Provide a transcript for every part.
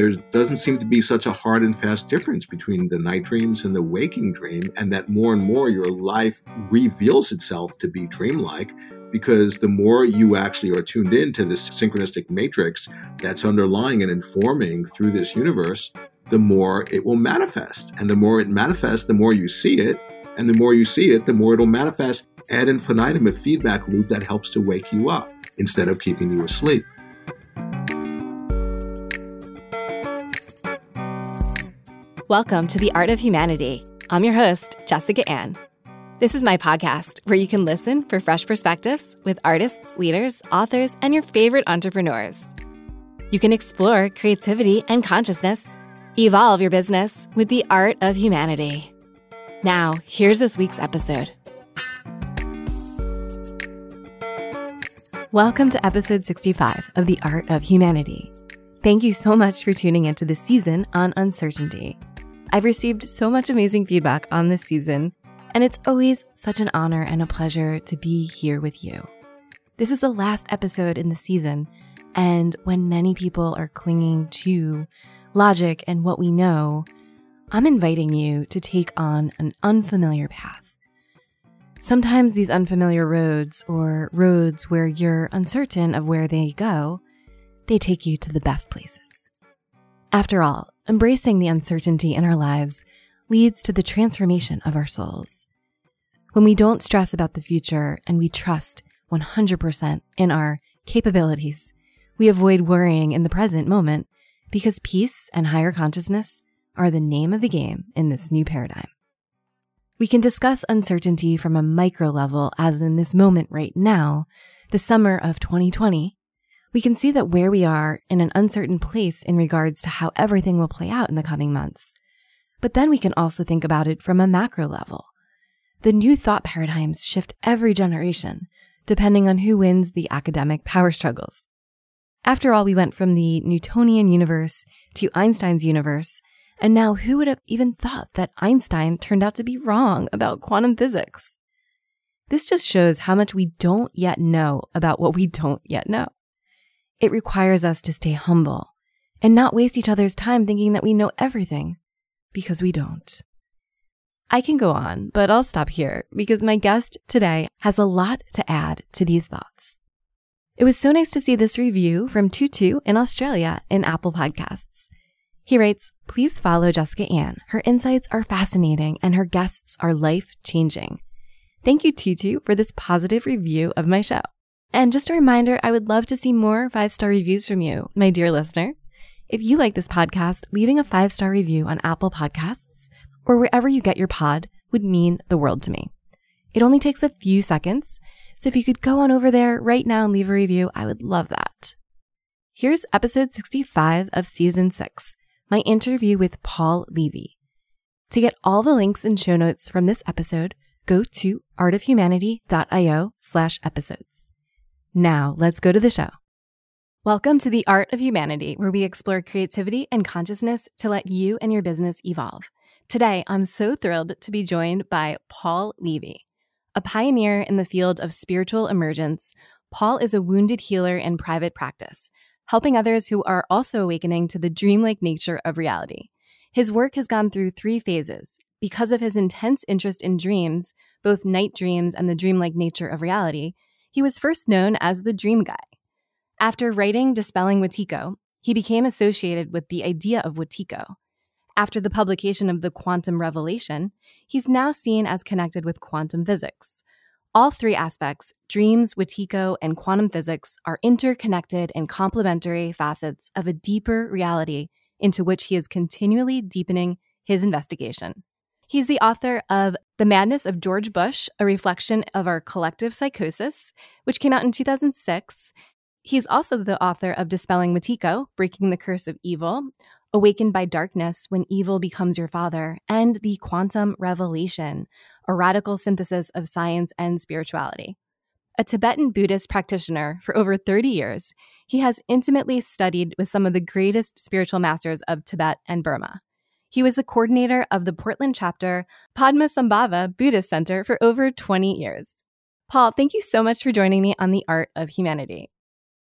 there doesn't seem to be such a hard and fast difference between the night dreams and the waking dream, and that more and more your life reveals itself to be dreamlike, because the more you actually are tuned into this synchronistic matrix that's underlying and informing through this universe, the more it will manifest. And the more it manifests, the more you see it. And the more you see it, the more it'll manifest ad infinitum, a feedback loop that helps to wake you up instead of keeping you asleep. Welcome to The Art of Humanity. I'm your host, Jessica Ann. This is my podcast where you can listen for fresh perspectives with artists, leaders, authors, and your favorite entrepreneurs. You can explore creativity and consciousness, evolve your business with The Art of Humanity. Now, here's this week's episode. Welcome to episode 65 of The Art of Humanity. Thank you so much for tuning into this season on uncertainty. I've received so much amazing feedback on this season, and it's always such an honor and a pleasure to be here with you. This is the last episode in the season, and when many people are clinging to logic and what we know, I'm inviting you to take on an unfamiliar path. Sometimes these unfamiliar roads, or roads where you're uncertain of where they go, they take you to the best places. After all, embracing the uncertainty in our lives leads to the transformation of our souls. When we don't stress about the future and we trust 100% in our capabilities, we avoid worrying in the present moment because peace and higher consciousness are the name of the game in this new paradigm. We can discuss uncertainty from a micro level, as in this moment right now, the summer of 2020. We can see that where we are in an uncertain place in regards to how everything will play out in the coming months. But then we can also think about it from a macro level. The new thought paradigms shift every generation, depending on who wins the academic power struggles. After all, we went from the Newtonian universe to Einstein's universe, and now who would have even thought that Einstein turned out to be wrong about quantum physics? This just shows how much we don't yet know about what we don't yet know. It requires us to stay humble and not waste each other's time thinking that we know everything, because we don't. I can go on, but I'll stop here because my guest today has a lot to add to these thoughts. It was so nice to see this review from Tutu in Australia in Apple Podcasts. He writes, "Please follow Jessica Ann. Her insights are fascinating and her guests are life-changing. Thank you, Tutu, for this positive review of my show. And just a reminder, I would love to see more 5-star reviews from you, my dear listener. If you like this podcast, leaving a 5-star review on Apple Podcasts or wherever you get your pod would mean the world to me. It only takes a few seconds, so if you could go on over there right now and leave a review, I would love that. Here's episode 65 of season 6, my interview with Paul Levy. To get all the links and show notes from this episode, go to artofhumanity.io/episodes. Now, let's go to the show. Welcome to The Art of Humanity, where we explore creativity and consciousness to let you and your business evolve. Today, I'm so thrilled to be joined by Paul Levy. A pioneer in the field of spiritual emergence, Paul is a wounded healer in private practice, helping others who are also awakening to the dreamlike nature of reality. His work has gone through 3 phases. Because of his intense interest in dreams, both night dreams and the dreamlike nature of reality, he was first known as the Dream Guy. After writing Dispelling Wetiko, he became associated with the idea of Wetiko. After the publication of The Quantum Revelation, he's now seen as connected with quantum physics. All 3 aspects, dreams, Wetiko, and quantum physics, are interconnected and complementary facets of a deeper reality into which he is continually deepening his investigation. He's the author of The Madness of George Bush, A Reflection of Our Collective Psychosis, which came out in 2006. He's also the author of Dispelling Wetiko, Breaking the Curse of Evil, Awakened by Darkness When Evil Becomes Your Father, and The Quantum Revelation, A Radical Synthesis of Science and Spirituality. A Tibetan Buddhist practitioner for over 30 years, he has intimately studied with some of the greatest spiritual masters of Tibet and Burma. He was the coordinator of the Portland chapter, Padma Sambhava Buddhist Center, for over 20 years. Paul, thank you so much for joining me on The Art of Humanity.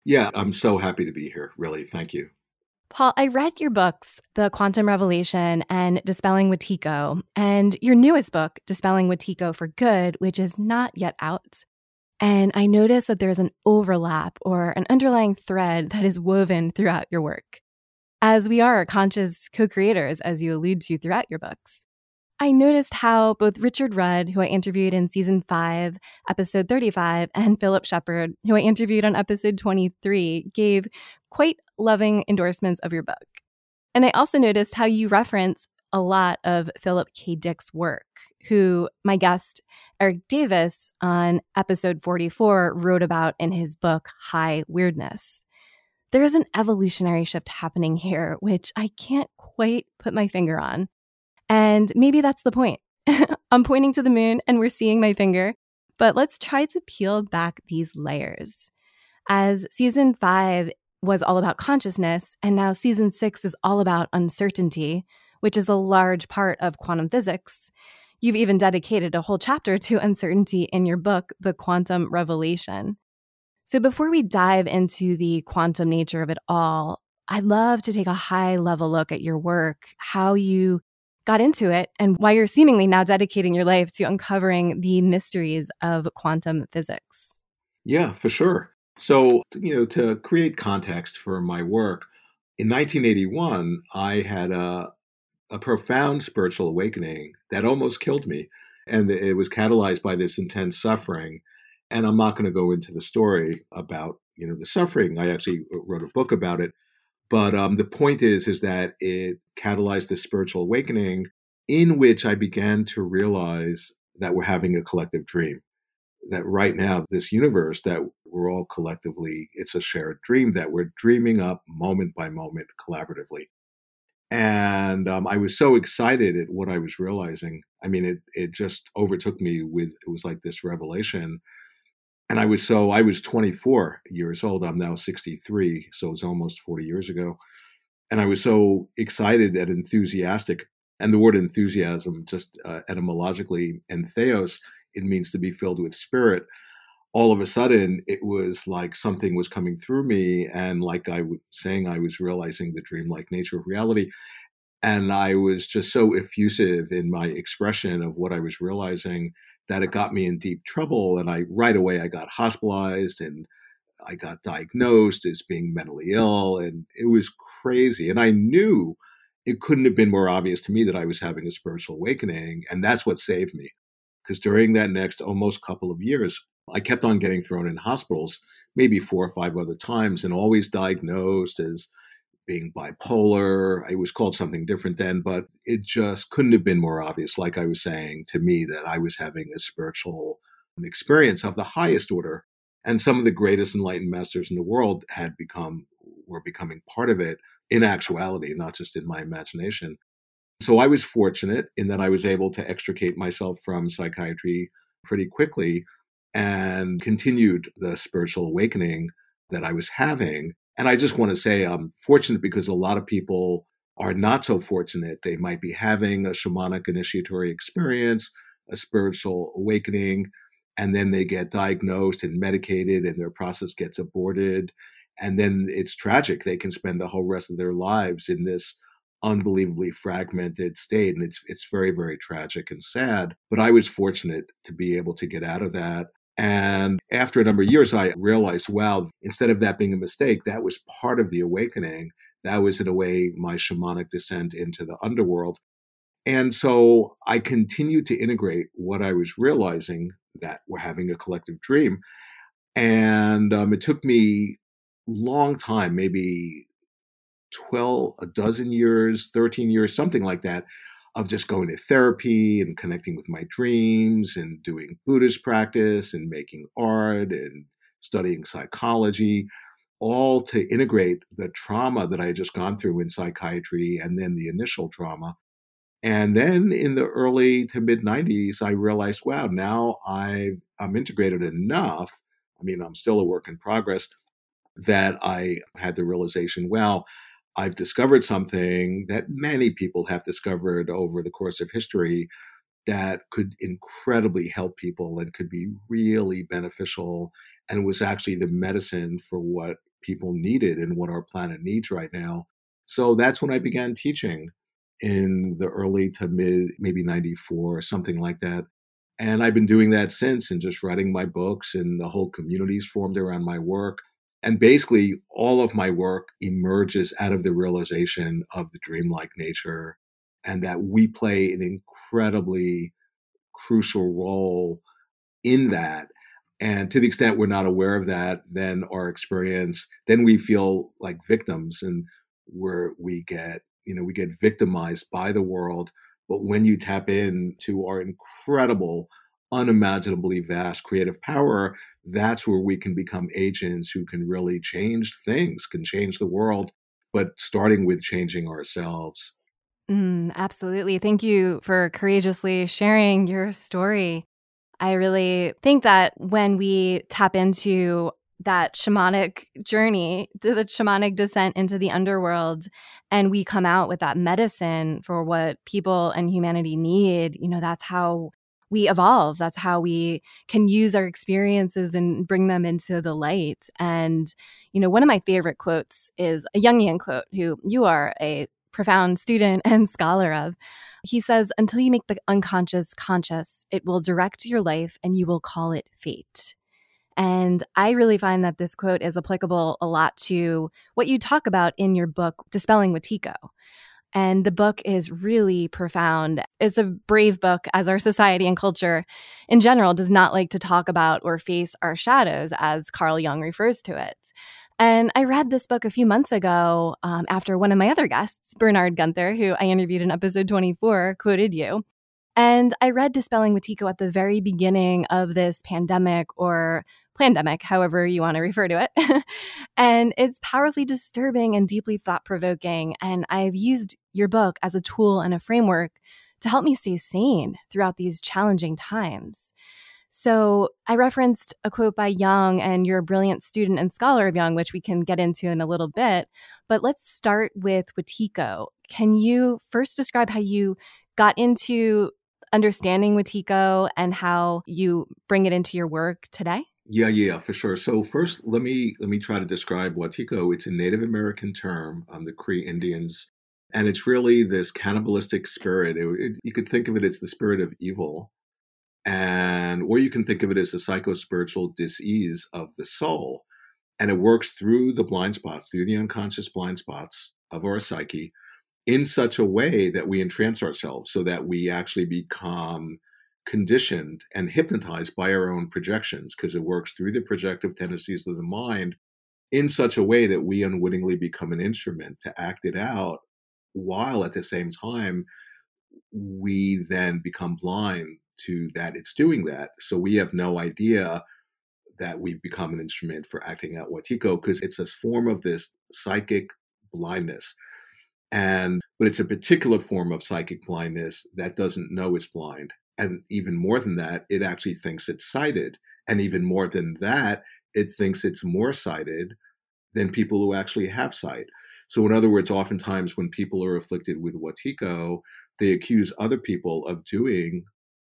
Yeah, I'm so happy to be here, really. Thank you. Paul, I read your books, The Quantum Revelation and Dispelling Wetiko, and your newest book, Dispelling Wetiko for Good, which is not yet out. And I noticed that there's an overlap or an underlying thread that is woven throughout your work. As we are conscious co-creators, as you allude to throughout your books, I noticed how both Richard Rudd, who I interviewed in Season 5, Episode 35, and Philip Shepherd, who I interviewed on Episode 23, gave quite loving endorsements of your book. And I also noticed how you reference a lot of Philip K. Dick's work, who my guest Eric Davis on Episode 44 wrote about in his book, High Weirdness. There is an evolutionary shift happening here, which I can't quite put my finger on. And maybe that's the point. I'm pointing to the moon and we're seeing my finger, but let's try to peel back these layers. As Season 5 was all about consciousness, and now Season 6 is all about uncertainty, which is a large part of quantum physics. You've even dedicated a whole chapter to uncertainty in your book, The Quantum Revelation. So before we dive into the quantum nature of it all, I'd love to take a high-level look at your work, how you got into it, and why you're seemingly now dedicating your life to uncovering the mysteries of quantum physics. Yeah, for sure. So, to create context for my work, in 1981, I had a profound spiritual awakening that almost killed me. And it was catalyzed by this intense suffering. And I'm not going to go into the story about, the suffering. I actually wrote a book about it. But the point is that it catalyzed the spiritual awakening in which I began to realize that we're having a collective dream, that right now, this universe that we're all collectively, it's a shared dream that we're dreaming up moment by moment collaboratively. And I was so excited at what I was realizing. I mean, it just overtook me it was like this revelation. And I was 24 years old. I'm now 63. So it's almost 40 years ago. And I was so excited and enthusiastic. And the word enthusiasm, just etymologically, and theos, it means to be filled with spirit. All of a sudden, it was like something was coming through me. And like I was saying, I was realizing the dreamlike nature of reality. And I was just so effusive in my expression of what I was realizing that it got me in deep trouble. And right away, I got hospitalized and I got diagnosed as being mentally ill. And it was crazy. And I knew it couldn't have been more obvious to me that I was having a spiritual awakening. And that's what saved me. Because during that next almost couple of years, I kept on getting thrown in hospitals, maybe 4 or 5 other times, and always diagnosed as being bipolar. It was called something different then, but it just couldn't have been more obvious, like I was saying, to me that I was having a spiritual experience of the highest order. And some of the greatest enlightened masters in the world were becoming part of it in actuality, not just in my imagination. So I was fortunate in that I was able to extricate myself from psychiatry pretty quickly and continued the spiritual awakening that I was having. And I just want to say I'm fortunate because a lot of people are not so fortunate. They might be having a shamanic initiatory experience, a spiritual awakening, and then they get diagnosed and medicated and their process gets aborted. And then it's tragic. They can spend the whole rest of their lives in this unbelievably fragmented state. And it's very, very tragic and sad. But I was fortunate to be able to get out of that. And after a number of years, I realized, wow, instead of that being a mistake, that was part of the awakening. That was, in a way, my shamanic descent into the underworld. And so I continued to integrate what I was realizing, that we're having a collective dream. And it took me a long time, maybe 12, a dozen years, 13 years, something like that, of just going to therapy and connecting with my dreams and doing Buddhist practice and making art and studying psychology, all to integrate the trauma that I had just gone through in psychiatry and then the initial trauma. And then in the early to mid 90s, I realized, wow, now I'm integrated enough. I mean, I'm still a work in progress, that I had the realization, wow, I've discovered something that many people have discovered over the course of history that could incredibly help people and could be really beneficial and was actually the medicine for what people needed and what our planet needs right now. So that's when I began teaching in the early to mid, maybe 94 or something like that. And I've been doing that since and just writing my books, and the whole community's formed around my work. And basically all of my work emerges out of the realization of the dreamlike nature and that we play an incredibly crucial role in that. And to the extent we're not aware of that, then our experience, then we feel like victims, and where we get victimized by the world. But when you tap into our incredible, unimaginably vast creative power, that's where we can become agents who can really change things, can change the world, but starting with changing ourselves. Absolutely. Thank you for courageously sharing your story. I really think that when we tap into that shamanic journey, the shamanic descent into the underworld, and we come out with that medicine for what people and humanity need, that's how we evolve. That's how we can use our experiences and bring them into the light. And, one of my favorite quotes is a Jungian quote, who you are a profound student and scholar of. He says, "Until you make the unconscious conscious, it will direct your life and you will call it fate." And I really find that this quote is applicable a lot to what you talk about in your book, Dispelling Wetiko. And the book is really profound. It's a brave book, as our society and culture in general does not like to talk about or face our shadows, as Carl Jung refers to it. And I read this book a few months ago after one of my other guests, Bernard Gunther, who I interviewed in episode 24, quoted you. And I read Dispelling Wetiko at the very beginning of this pandemic or plandemic, however you want to refer to it. And it's powerfully disturbing and deeply thought-provoking. And I've used your book as a tool and a framework to help me stay sane throughout these challenging times. So I referenced a quote by Jung, and you're a brilliant student and scholar of Jung, which we can get into in a little bit. But let's start with Wetiko. Can you first describe how you got into understanding Wetiko and how you bring it into your work today? Yeah, for sure. So first, let me try to describe Wetiko. It's a Native American term on the Cree Indians, and it's really this cannibalistic spirit. You could think of it as the spirit of evil, or you can think of it as a psychospiritual disease of the soul, and it works through the blind spots, through the unconscious blind spots of our psyche, in such a way that we entrance ourselves, so that we actually become conditioned and hypnotized by our own projections, because it works through the projective tendencies of the mind in such a way that we unwittingly become an instrument to act it out, while at the same time, we then become blind to that it's doing that. So we have no idea that we've become an instrument for acting out Wetiko, because it's a form of this psychic blindness. But it's a particular form of psychic blindness that doesn't know it's blind. And even more than that, it actually thinks it's sighted. And even more than that, it thinks it's more sighted than people who actually have sight. So in other words, oftentimes when people are afflicted with Wetiko, they accuse other people of doing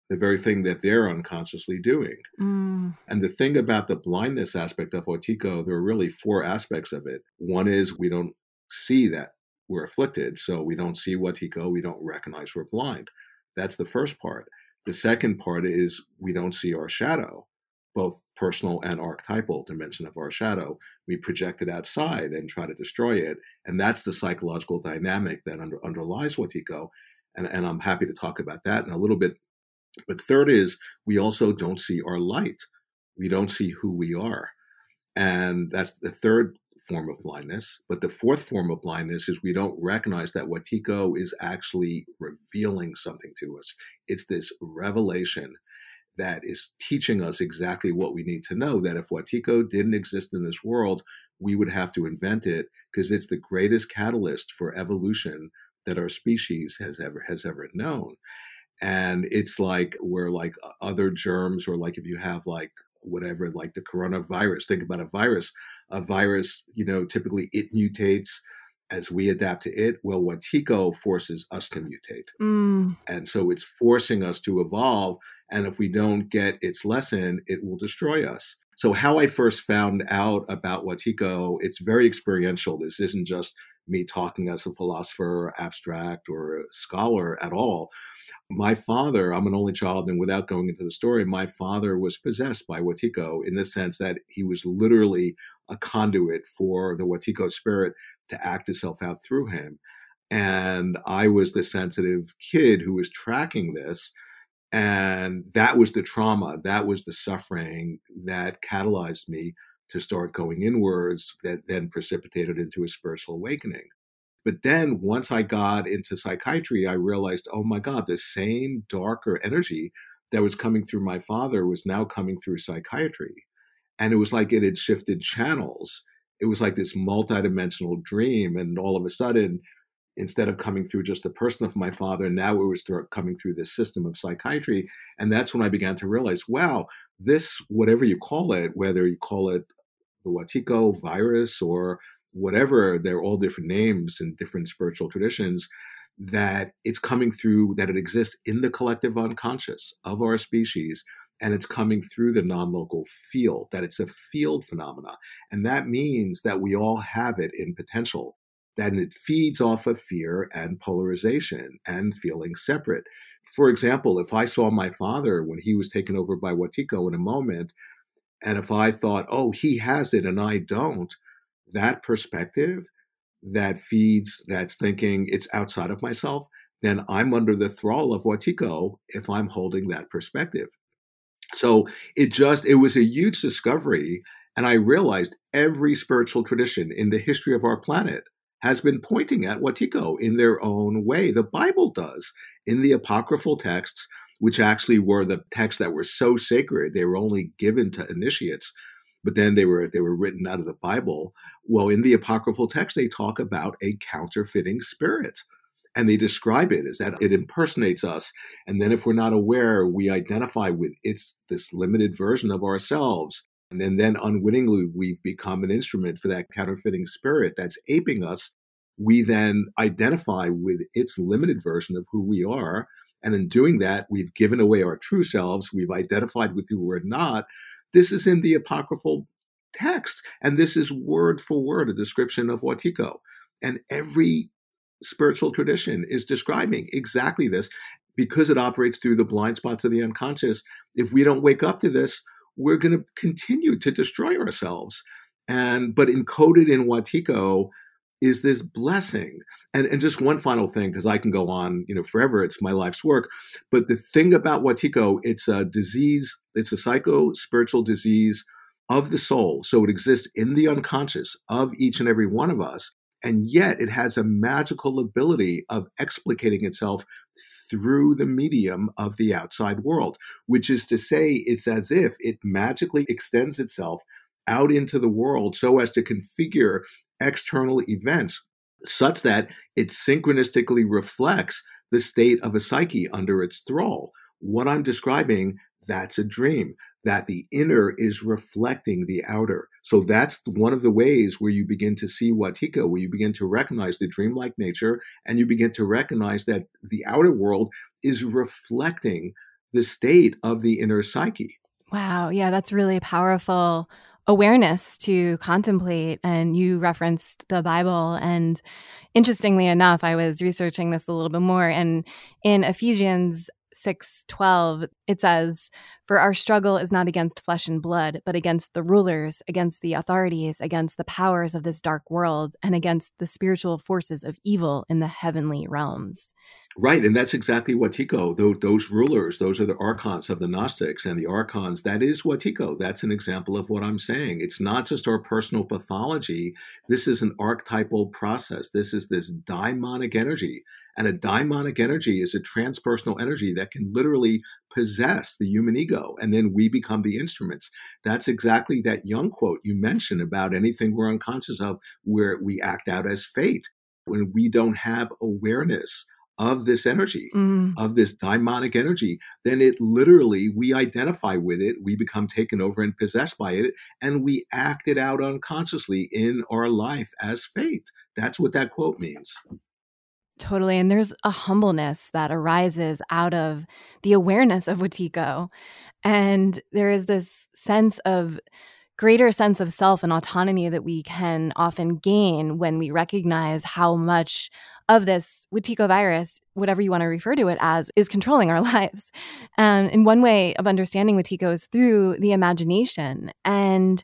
the very thing that they're unconsciously doing. And the thing about the blindness aspect of Wetiko, there are really four aspects of it. One is we don't see that we're afflicted. So we don't see Wetiko, we don't recognize we're blind. That's the first part. The second part is we don't see our shadow, both personal and archetypal dimension of our shadow. We project it outside and try to destroy it. And that's the psychological dynamic that underlies Wetiko. And I'm happy to talk about that in a little bit. But third is we also don't see our light. We don't see who we are. And that's the third form of blindness. But the fourth form of blindness is we don't recognize that Wetiko is actually revealing something to us. It's this revelation that is teaching us exactly what we need to know, that if Wetiko didn't exist in this world, we would have to invent it, because it's the greatest catalyst for evolution that our species has ever known. And it's like we're like other germs, or like if you have like whatever, like the coronavirus. Think about a virus, typically it mutates as we adapt to it. Well, Wetiko forces us to mutate. And so it's forcing us to evolve. And if we don't get its lesson, it will destroy us. So how I first found out about Wetiko, it's very experiential. This isn't just me talking as a philosopher, abstract, or scholar at all. My father, I'm an only child, and without going into the story, my father was possessed by Wetiko in the sense that he was literally a conduit for the Wetiko spirit to act itself out through him. And I was the sensitive kid who was tracking this. And that was the trauma, that was the suffering that catalyzed me to start going inwards, that then precipitated into a spiritual awakening. But then once I got into psychiatry, I realized, oh my God, the same darker energy that was coming through my father was now coming through psychiatry. And it was like it had shifted channels. It was like this multidimensional dream. And all of a sudden, instead of coming through just the person of my father, now it was coming through this system of psychiatry. And that's when I began to realize, wow, this, whatever you call it, whether you call it the Wetiko virus or whatever, they're all different names and different spiritual traditions, that it's coming through, that it exists in the collective unconscious of our species, and it's coming through the non-local field, that it's a field phenomena. And that means that we all have it in potential, that it feeds off of fear and polarization and feeling separate. For example, if I saw my father when he was taken over by Wetiko in a moment, and if I thought, oh, he has it and I don't, that perspective that feeds, that's thinking it's outside of myself, then I'm under the thrall of Wetiko if I'm holding that perspective. So it was a huge discovery. And I realized every spiritual tradition in the history of our planet has been pointing at Wetiko in their own way. The Bible does, in the apocryphal texts, which actually were the texts that were so sacred, they were only given to initiates, but then they were written out of the Bible. Well, in the apocryphal text, they talk about a counterfeiting spirit, and they describe it as that it impersonates us. And then if we're not aware, we identify with this limited version of ourselves. And then unwittingly, we've become an instrument for that counterfeiting spirit that's aping us. We then identify with its limited version of who we are. And in doing that, we've given away our true selves. We've identified with who we're not. This is in the apocryphal text. And this is word for word a description of Wetiko. And every spiritual tradition is describing exactly this because it operates through the blind spots of the unconscious. If we don't wake up to this, we're going to continue to destroy ourselves. But encoded in Wetiko is this blessing. And just one final thing, because I can go on, forever. It's my life's work. But the thing about Wetiko, it's a disease. It's a psycho-spiritual disease of the soul. So it exists in the unconscious of each and every one of us. And yet it has a magical ability of explicating itself through the medium of the outside world, which is to say it's as if it magically extends itself out into the world so as to configure external events such that it synchronistically reflects the state of a psyche under its thrall. What I'm describing, that's a dream, that the inner is reflecting the outer. So that's one of the ways where you begin to see Wetiko, where you begin to recognize the dreamlike nature, and you begin to recognize that the outer world is reflecting the state of the inner psyche. Wow. Yeah, that's really powerful awareness to contemplate. And you referenced the Bible. And interestingly enough, I was researching this a little bit more. And in Ephesians 6:12, it says, "For our struggle is not against flesh and blood, but against the rulers, against the authorities, against the powers of this dark world, and against the spiritual forces of evil in the heavenly realms." Right. And that's exactly Wetiko. Those rulers, those are the archons of the Gnostics and the archons. That is Wetiko. That's an example of what I'm saying. It's not just our personal pathology. This is an archetypal process. This is this daimonic energy. And a daimonic energy is a transpersonal energy that can literally possess the human ego. And then we become the instruments. That's exactly that Jung quote you mentioned about anything we're unconscious of, where we act out as fate when we don't have awareness of this energy, of this daimonic energy, then it literally, we identify with it, we become taken over and possessed by it, and we act it out unconsciously in our life as fate. That's what that quote means. Totally. And there's a humbleness that arises out of the awareness of Wetiko. And there is this sense of greater sense of self and autonomy that we can often gain when we recognize how much of this Wetiko virus, whatever you want to refer to it as, is controlling our lives. And one way of understanding Wetiko is through the imagination and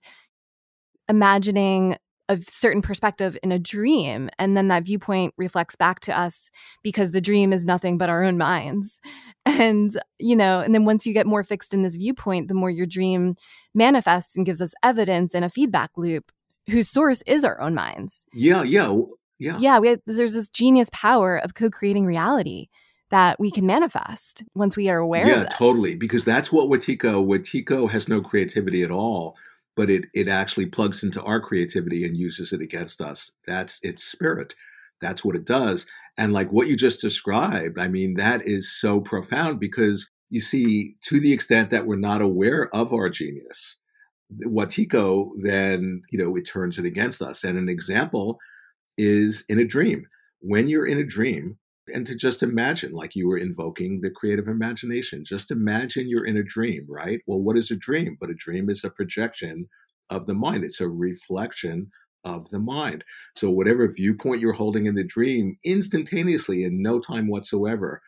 imagining a certain perspective in a dream. And then that viewpoint reflects back to us because the dream is nothing but our own minds. And, you know, and then once you get more fixed in this viewpoint, the more your dream manifests and gives us evidence in a feedback loop whose source is our own minds. Yeah. There's this genius power of co-creating reality that we can manifest once we are aware of this. Yeah, totally. Because that's what Wetiko has no creativity at all. But it actually plugs into our creativity and uses it against us. That's its spirit. That's what it does. And like what you just described, I mean, that is so profound because you see, to the extent that we're not aware of our genius, Wetiko, then, you know, it turns it against us. And an example is in a dream. When you're in a dream, and to just imagine, like you were invoking the creative imagination, just imagine you're in a dream, right? Well, what is a dream? But a dream is a projection of the mind. It's a reflection of the mind. So whatever viewpoint you're holding in the dream, instantaneously, in no time whatsoever,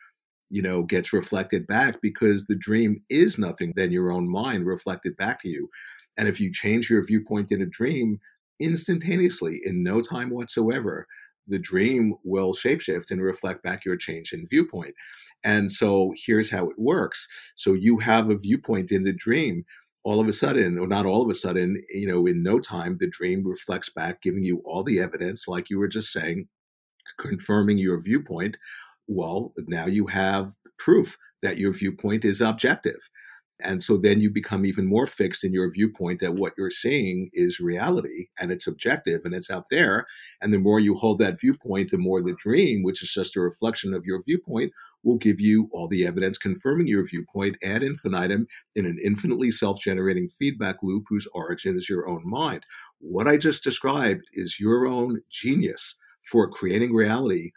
you know, gets reflected back because the dream is nothing than your own mind reflected back to you. And if you change your viewpoint in a dream, instantaneously, in no time whatsoever, the dream will shapeshift and reflect back your change in viewpoint. And so here's how it works. So you have a viewpoint in the dream. All of a sudden, or not all of a sudden, you know, in no time, the dream reflects back, giving you all the evidence, like you were just saying, confirming your viewpoint. Well, now you have proof that your viewpoint is objective. And so then you become even more fixed in your viewpoint that what you're seeing is reality and it's objective and it's out there. And the more you hold that viewpoint, the more the dream, which is just a reflection of your viewpoint, will give you all the evidence confirming your viewpoint ad infinitum in an infinitely self-generating feedback loop whose origin is your own mind. What I just described is your own genius for creating reality,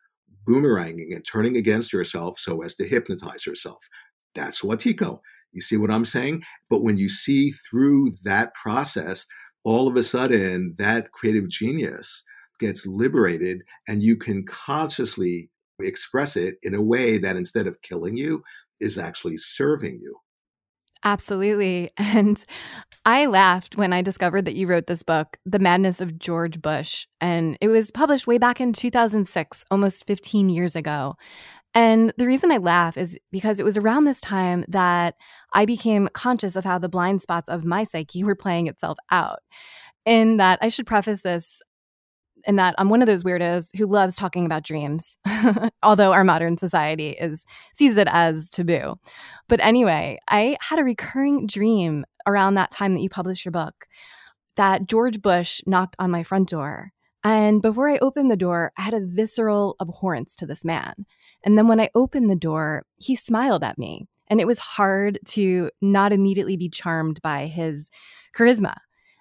boomeranging and turning against yourself so as to hypnotize yourself. That's Wetiko. You see what I'm saying? But when you see through that process, all of a sudden that creative genius gets liberated and you can consciously express it in a way that instead of killing you is actually serving you. Absolutely. And I laughed when I discovered that you wrote this book, The Madness of George Bush. And it was published way back in 2006, almost 15 years ago. And the reason I laugh is because it was around this time that I became conscious of how the blind spots of my psyche were playing itself out. In that, I should preface this, in that I'm one of those weirdos who loves talking about dreams, although our modern society sees it as taboo. But anyway, I had a recurring dream around that time that you published your book that George Bush knocked on my front door. And before I opened the door, I had a visceral abhorrence to this man. And then when I opened the door, he smiled at me. And it was hard to not immediately be charmed by his charisma.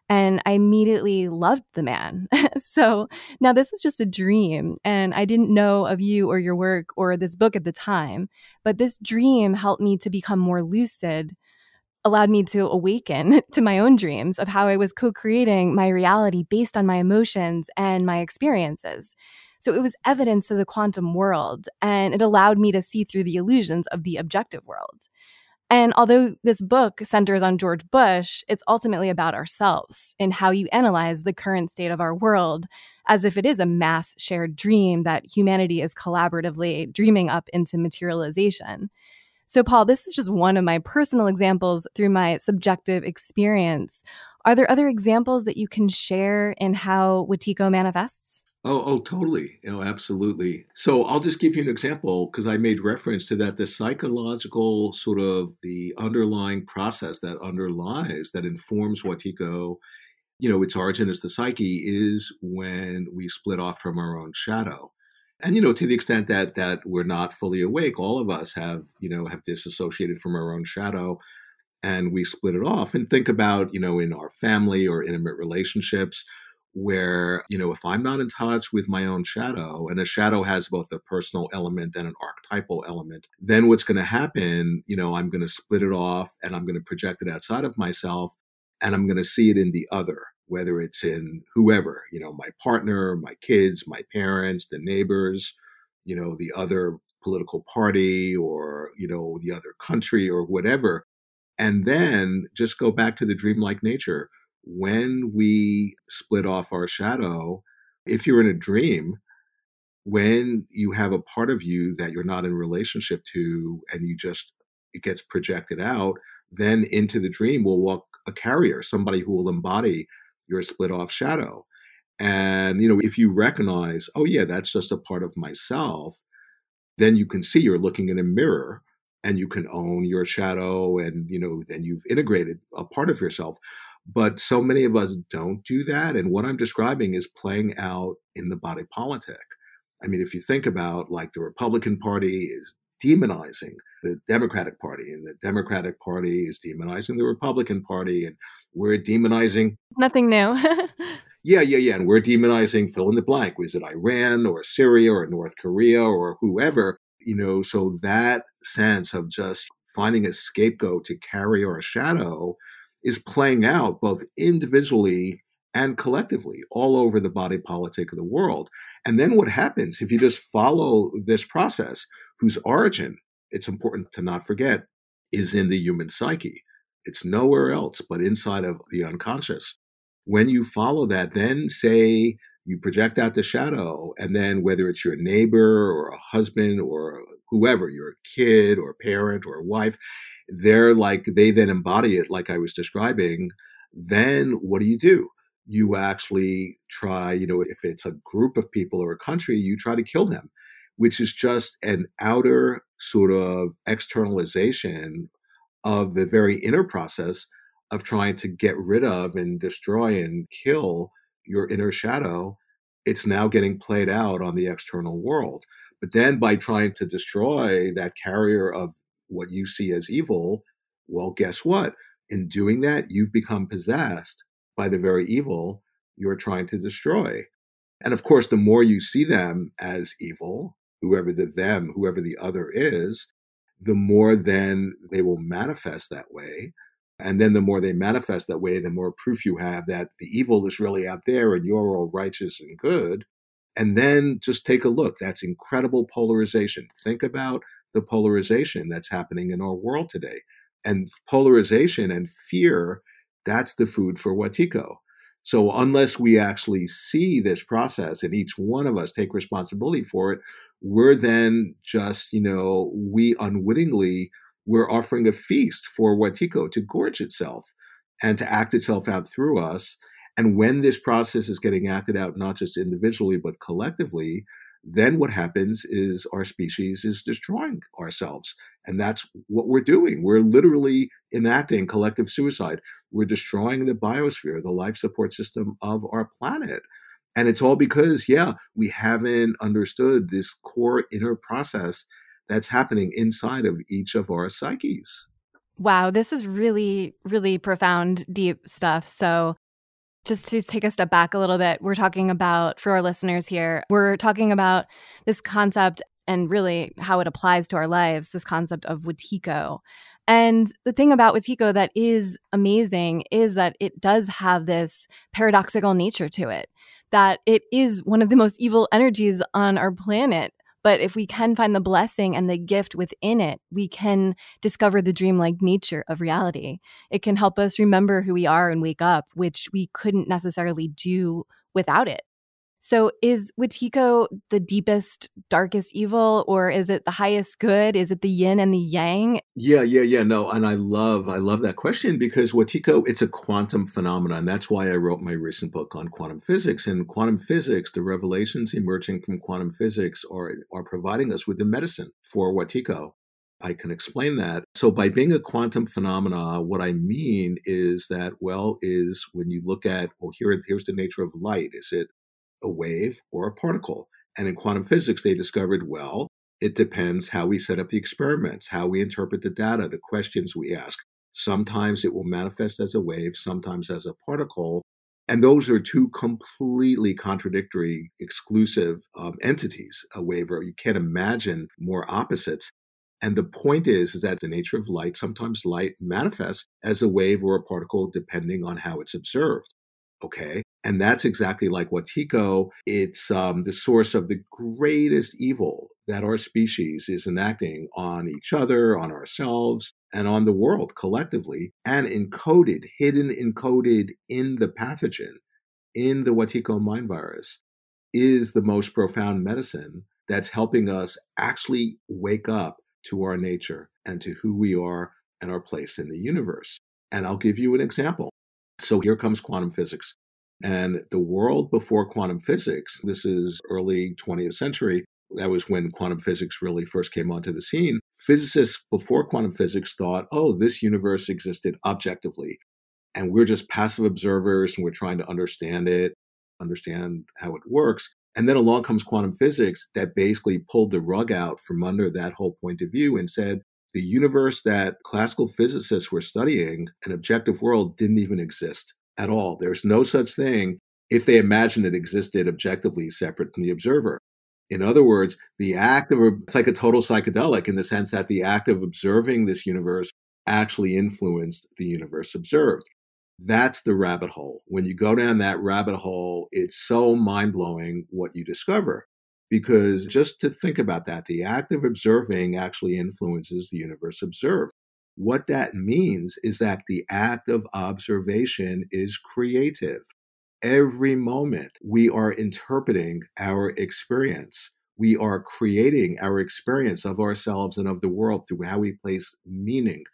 And I immediately loved the man. So now this was just a dream. And I didn't know of you or your work or this book at the time. But this dream helped me to become more lucid, allowed me to awaken to my own dreams of how I was co-creating my reality based on my emotions and my experiences. So it was evidence of the quantum world, and it allowed me to see through the illusions of the objective world. And although this book centers on George Bush, it's ultimately about ourselves and how you analyze the current state of our world as if it is a mass shared dream that humanity is collaboratively dreaming up into materialization. So, Paul, this is just one of my personal examples through my subjective experience. Are there other examples that you can share in how Wetiko manifests? Oh, totally. Oh, absolutely. So I'll just give you an example because I made reference to that, the psychological sort of the underlying process that underlies, that informs Wetiko, you know, its origin as the psyche is when we split off from our own shadow. And, you know, to the extent that we're not fully awake, all of us have disassociated from our own shadow and we split it off. And think about, you know, in our family or intimate relationships, where, you know, if I'm not in touch with my own shadow, and a shadow has both a personal element and an archetypal element, then what's going to happen, you know, I'm going to split it off and I'm going to project it outside of myself. and I'm going to see it in the other, whether it's in whoever, you know, my partner, my kids, my parents, the neighbors, you know, the other political party or, you know, the other country or whatever. And then just go back to the dreamlike nature. When we split off our shadow, if you're in a dream, when you have a part of you that you're not in relationship to and you just, it gets projected out, then into the dream will walk a carrier, somebody who will embody your split off shadow. And, you know, if you recognize, oh yeah, that's just a part of myself, then you can see you're looking in a mirror and you can own your shadow and, you know, then you've integrated a part of yourself. But so many of us don't do that. And what I'm describing is playing out in the body politic. I mean, if you think about like the Republican Party is demonizing the Democratic Party, and the Democratic Party is demonizing the Republican Party, and we're demonizing... Nothing new. Yeah. And we're demonizing fill in the blank. Was it Iran or Syria or North Korea or whoever? You know, so that sense of just finding a scapegoat to carry our shadow is playing out both individually and collectively all over the body politic of the world. And then what happens if you just follow this process, whose origin, it's important to not forget, is in the human psyche. It's nowhere else but inside of the unconscious. When you follow that, then say you project out the shadow, and then whether it's your neighbor or a husband or whoever, your kid or parent or wife, they're like, they then embody it like I was describing. Then what do? You actually try, you know, if it's a group of people or a country, you try to kill them, which is just an outer sort of externalization of the very inner process of trying to get rid of and destroy and kill your inner shadow. It's now getting played out on the external world. But then by trying to destroy that carrier of what you see as evil, well, guess what? In doing that, you've become possessed by the very evil you're trying to destroy. And of course, the more you see them as evil, whoever the them, whoever the other is, the more then they will manifest that way. And then the more they manifest that way, the more proof you have that the evil is really out there and you're all righteous and good. And then just take a look. That's incredible polarization. Think about the polarization that's happening in our world today. And polarization and fear, that's the food for Wetiko. So unless we actually see this process and each one of us take responsibility for it, we're then just, you know, we unwittingly, we're offering a feast for Wetiko to gorge itself and to act itself out through us. And when this process is getting acted out, not just individually, but collectively, then what happens is our species is destroying ourselves. And that's what we're doing. We're literally enacting collective suicide. We're destroying the biosphere, the life support system of our planet. And it's all because, yeah, we haven't understood this core inner process that's happening inside of each of our psyches. Wow, this is really, really profound, deep stuff. So just to take a step back a little bit, we're talking about, for our listeners here, we're talking about this concept and really how it applies to our lives, this concept of Wetiko. And the thing about Wetiko that is amazing is that it does have this paradoxical nature to it, that it is one of the most evil energies on our planet. But if we can find the blessing and the gift within it, we can discover the dreamlike nature of reality. It can help us remember who we are and wake up, which we couldn't necessarily do without it. So is Wetiko the deepest, darkest evil, or is it the highest good? Is it the yin and the yang? Yeah. No, and I love that question because Wetiko, it's a quantum phenomenon. That's why I wrote my recent book on quantum physics. And quantum physics, the revelations emerging from quantum physics are providing us with the medicine for Wetiko. I can explain that. So by being a quantum phenomena, what I mean is that, well, is when you look at, well, here's the nature of light. Is it a wave or a particle? And in quantum physics, they discovered, well, it depends how we set up the experiments, how we interpret the data, the questions we ask. Sometimes it will manifest as a wave, sometimes as a particle. And those are two completely contradictory, exclusive entities, a wave, or you can't imagine more opposites. And the point is that the nature of light, sometimes light manifests as a wave or a particle, depending on how it's observed. Okay. And that's exactly like Wetiko. It's the source of the greatest evil that our species is enacting on each other, on ourselves, and on the world collectively, and encoded, hidden, encoded in the pathogen, in the Wetiko mind virus, is the most profound medicine that's helping us actually wake up to our nature and to who we are and our place in the universe. And I'll give you an example. So here comes quantum physics. And the world before quantum physics, this is early 20th century, that was when quantum physics really first came onto the scene. Physicists before quantum physics thought, oh, this universe existed objectively, and we're just passive observers, and we're trying to understand it, understand how it works. And then along comes quantum physics that basically pulled the rug out from under that whole point of view and said, the universe that classical physicists were studying, an objective world, didn't even exist at all. There's no such thing if they imagined it existed objectively separate from the observer. In other words, the act of, it's like a total psychedelic in the sense that the act of observing this universe actually influenced the universe observed. That's the rabbit hole. When you go down that rabbit hole, it's so mind-blowing what you discover. Because just to think about that, the act of observing actually influences the universe observed. What that means is that the act of observation is creative. Every moment we are interpreting our experience. We are creating our experience of ourselves and of the world through how we place meaning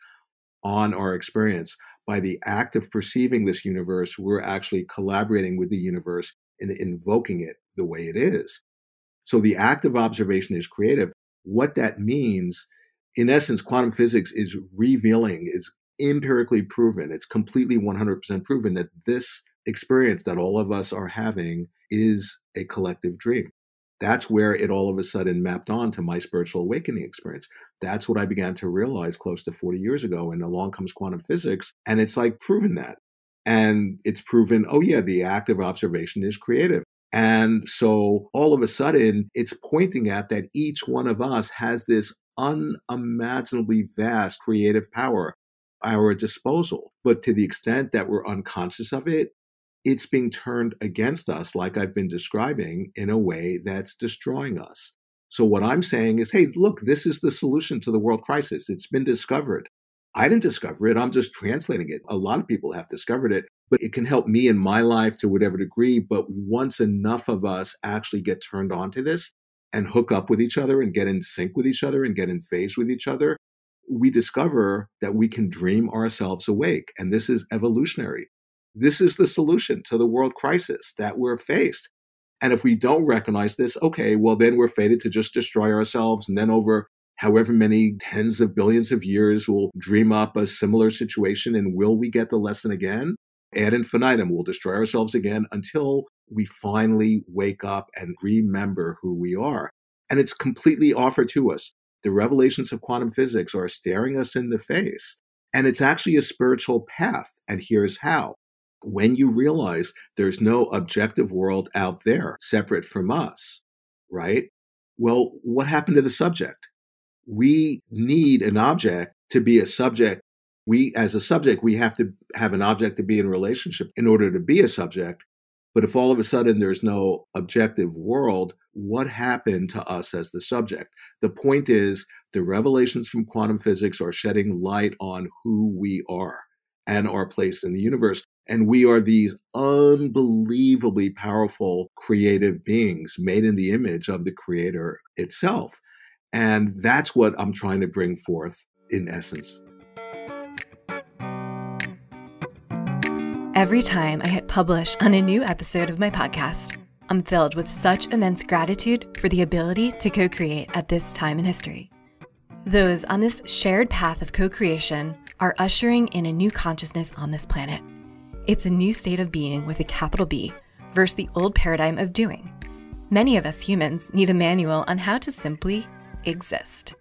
on our experience. By the act of perceiving this universe, we're actually collaborating with the universe and invoking it the way it is. So the act of observation is creative. What that means, in essence, quantum physics is revealing, is empirically proven. It's completely 100% proven that this experience that all of us are having is a collective dream. That's where it all of a sudden mapped on to my spiritual awakening experience. That's what I began to realize close to 40 years ago. And along comes quantum physics. And it's like proven that. And it's proven, oh yeah, the act of observation is creative. And so all of a sudden, it's pointing at that each one of us has this unimaginably vast creative power at our disposal. But to the extent that we're unconscious of it, it's being turned against us, like I've been describing, in a way that's destroying us. So what I'm saying is, hey, look, this is the solution to the world crisis. It's been discovered. I didn't discover it. I'm just translating it. A lot of people have discovered it, but it can help me in my life to whatever degree. But once enough of us actually get turned onto this and hook up with each other and get in sync with each other and get in phase with each other, we discover that we can dream ourselves awake. And this is evolutionary. This is the solution to the world crisis that we're faced. And if we don't recognize this, okay, well, then we're fated to just destroy ourselves. And then over however many tens of billions of years, we'll dream up a similar situation. And will we get the lesson again? Ad infinitum, we'll destroy ourselves again until we finally wake up and remember who we are. And it's completely offered to us. The revelations of quantum physics are staring us in the face. And it's actually a spiritual path. And here's how. When you realize there's no objective world out there separate from us, right? Well, what happened to the subject? We need an object to be a subject. We, as a subject, we have to have an object to be in relationship in order to be a subject. But if all of a sudden there's no objective world, what happened to us as the subject? The point is, the revelations from quantum physics are shedding light on who we are and our place in the universe. And we are these unbelievably powerful creative beings made in the image of the creator itself. And that's what I'm trying to bring forth in essence. Every time I hit publish on a new episode of my podcast, I'm filled with such immense gratitude for the ability to co-create at this time in history. Those on this shared path of co-creation are ushering in a new consciousness on this planet. It's a new state of being with a capital B versus the old paradigm of doing. Many of us humans need a manual on how to simply exist.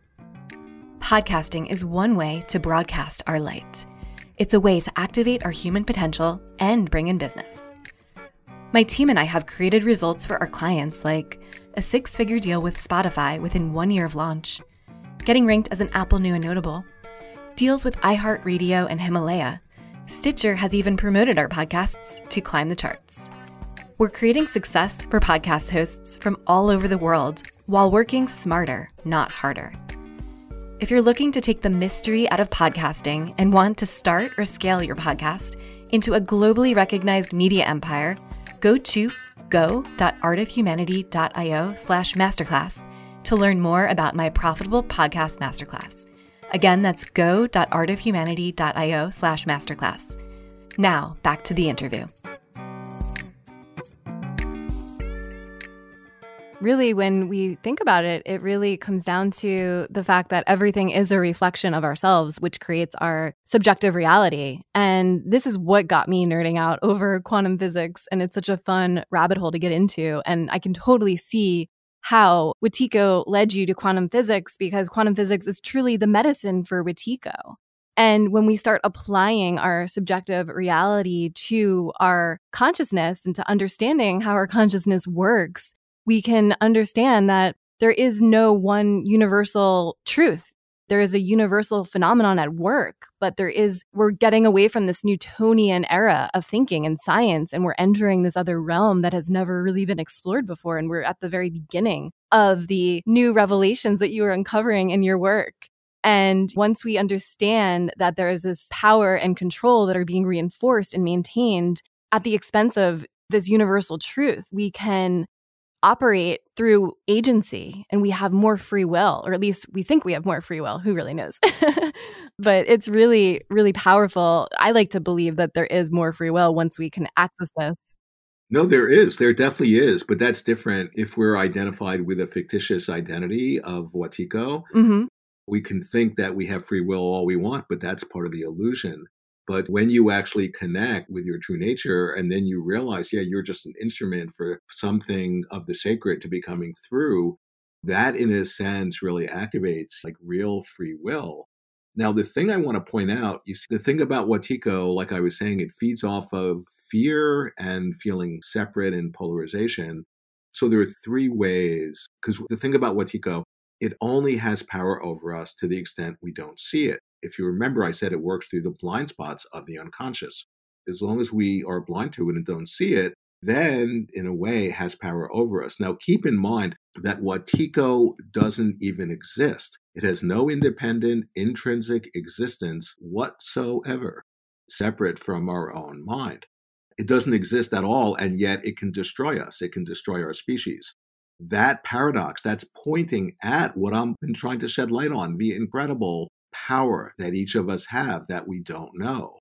Podcasting is one way to broadcast our light. It's a way to activate our human potential and bring in business. My team and I have created results for our clients like a six-figure deal with Spotify within 1 year of launch, getting ranked as an Apple New and Notable, deals with iHeartRadio and Himalaya. Stitcher has even promoted our podcasts to climb the charts. We're creating success for podcast hosts from all over the world while working smarter, not harder. If you're looking to take the mystery out of podcasting and want to start or scale your podcast into a globally recognized media empire, go to go.artofhumanity.io/masterclass to learn more about my profitable podcast masterclass. Again, that's go.artofhumanity.io/masterclass. Now, back to the interview. Really, when we think about it, it really comes down to the fact that everything is a reflection of ourselves, which creates our subjective reality. And this is what got me nerding out over quantum physics. And it's such a fun rabbit hole to get into. And I can totally see how Wetiko led you to quantum physics, because quantum physics is truly the medicine for Wetiko. And when we start applying our subjective reality to our consciousness and to understanding how our consciousness works, we can understand that there is no one universal truth. There is a universal phenomenon at work, but we're getting away from this Newtonian era of thinking and science, and we're entering this other realm that has never really been explored before. And we're at the very beginning of the new revelations that you are uncovering in your work. And once we understand that there is this power and control that are being reinforced and maintained at the expense of this universal truth, we can operate through agency, and we have more free will, or at least we think we have more free will. Who really knows? But it's really, really powerful. I like to believe that there is more free will once we can access this. No, there is. There definitely is. But that's different if we're identified with a fictitious identity of Wetiko. Mm-hmm. We can think that we have free will all we want, but that's part of the illusion. But when you actually connect with your true nature, and then you realize, yeah, you're just an instrument for something of the sacred to be coming through, that in a sense really activates like real free will. Now, the thing I want to point out, you see, the thing about Wetiko, like I was saying, it feeds off of fear and feeling separate and polarization. So there are three ways, because the thing about Wetiko, it only has power over us to the extent we don't see it. If you remember, I said it works through the blind spots of the unconscious. As long as we are blind to it and don't see it, then, in a way, it has power over us. Now, keep in mind that Wetiko doesn't even exist. It has no independent, intrinsic existence whatsoever, separate from our own mind. It doesn't exist at all, and yet it can destroy us. It can destroy our species. That paradox, that's pointing at what I've been trying to shed light on, the incredible power that each of us have that we don't know.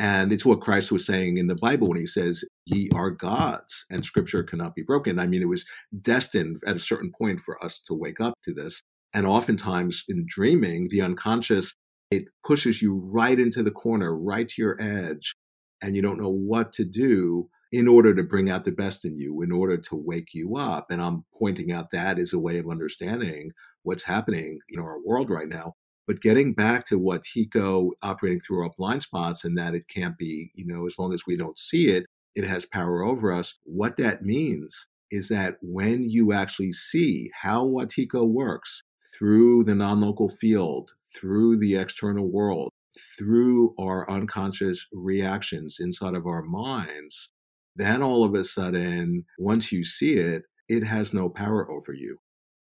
And it's what Christ was saying in the Bible when he says, ye are gods, and scripture cannot be broken. I mean, it was destined at a certain point for us to wake up to this. And oftentimes in dreaming, the unconscious, it pushes you right into the corner, right to your edge, and you don't know what to do in order to bring out the best in you, in order to wake you up. And I'm pointing out that as a way of understanding what's happening in our world right now. But getting back to Wetiko operating through our blind spots, and that it can't be, as long as we don't see it, it has power over us. What that means is that when you actually see how Wetiko works through the non-local field, through the external world, through our unconscious reactions inside of our minds, then all of a sudden, once you see it, it has no power over you.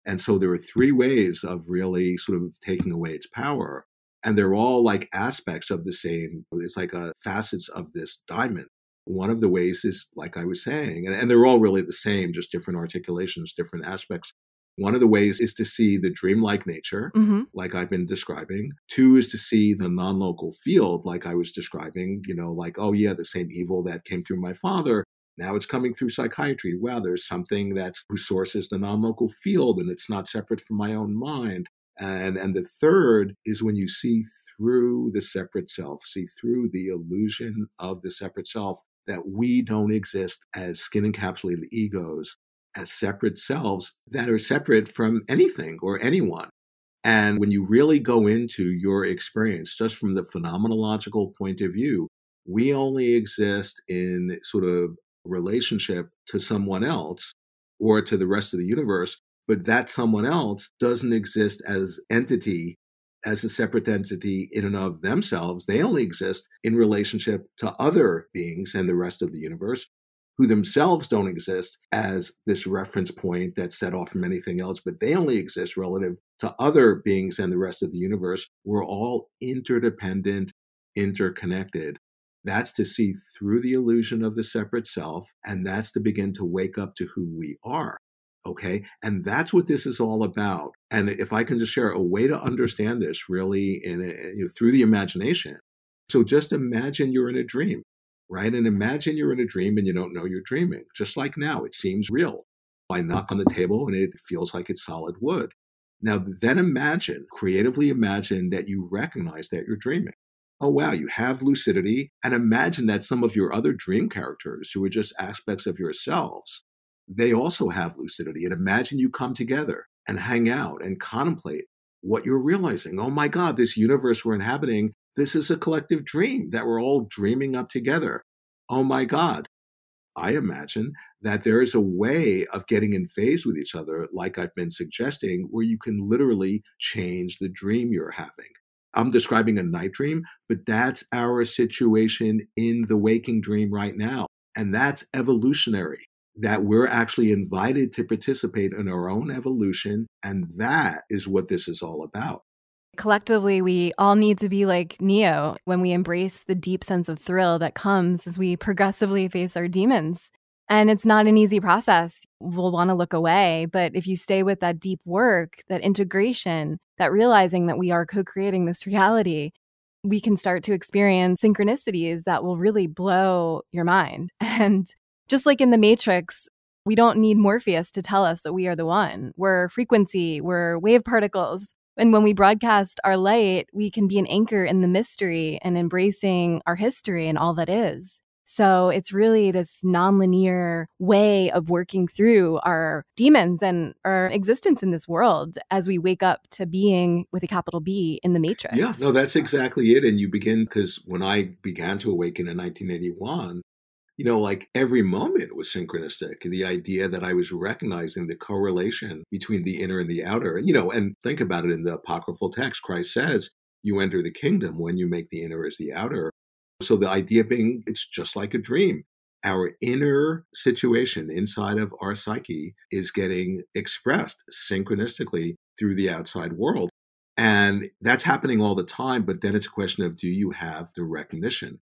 And so there are three ways of really sort of taking away its power. And they're all like aspects of the same, it's like facets of this diamond. One of the ways is, like I was saying, and they're all really the same, just different articulations, different aspects. One of the ways is to see the dreamlike nature, like I've been describing. Two is to see the non-local field, like I was describing, like, oh yeah, the same evil that came through my father. Now it's coming through psychiatry. Wow, there's something that's who sources the non-local field, and it's not separate from my own mind. And the third is when you see through the separate self, see through the illusion of the separate self, that we don't exist as skin-encapsulated egos, as separate selves that are separate from anything or anyone. And when you really go into your experience, just from the phenomenological point of view, we only exist in sort of relationship to someone else or to the rest of the universe, But that someone else doesn't exist as entity, as a separate entity in and of themselves. They only exist in relationship to other beings and the rest of the universe, who themselves don't exist as this reference point that's set off from anything else, but they only exist relative to other beings and the rest of the universe. We're all interdependent, interconnected. That's to see through the illusion of the separate self, and that's to begin to wake up to who we are. Okay. And that's what this is all about. And if I can just share a way to understand this really in a, through the imagination. So just imagine you're in a dream, right? And imagine you're in a dream and you don't know you're dreaming. Just like now, it seems real. I knock on the table and it feels like it's solid wood. Now, then imagine, creatively imagine that you recognize that you're dreaming. Oh, wow, you have lucidity. And imagine that some of your other dream characters who are just aspects of yourselves, they also have lucidity. And imagine you come together and hang out and contemplate what you're realizing. Oh my God, this universe we're inhabiting, this is a collective dream that we're all dreaming up together. Oh my God. I imagine that there is a way of getting in phase with each other, like I've been suggesting, where you can literally change the dream you're having. I'm describing a night dream, but that's our situation in the waking dream right now. And that's evolutionary. That we're actually invited to participate in our own evolution. And that is what this is all about. Collectively, we all need to be like Neo when we embrace the deep sense of thrill that comes as we progressively face our demons. And it's not an easy process. We'll want to look away. But if you stay with that deep work, that integration, that realizing that we are co-creating this reality, we can start to experience synchronicities that will really blow your mind. And just like in the Matrix, we don't need Morpheus to tell us that we are the one. We're frequency, we're wave particles. And when we broadcast our light, we can be an anchor in the mystery and embracing our history and all that is. So it's really this nonlinear way of working through our demons and our existence in this world as we wake up to being with a capital B in the Matrix. Yeah, no, that's exactly it. And you begin, because when I began to awaken in 1981, like every moment was synchronistic. The idea that I was recognizing the correlation between the inner and the outer. And think about it in the apocryphal text. Christ says, you enter the kingdom when you make the inner as the outer. So the idea being, it's just like a dream. Our inner situation inside of our psyche is getting expressed synchronistically through the outside world. And that's happening all the time. But then it's a question of, do you have the recognition?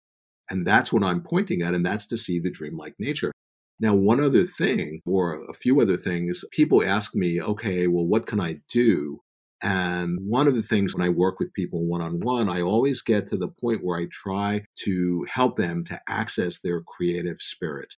And that's what I'm pointing at, and that's to see the dreamlike nature. Now, one other thing, or a few other things, people ask me, okay, well, what can I do? And one of the things when I work with people one-on-one, I always get to the point where I try to help them to access their creative spirit.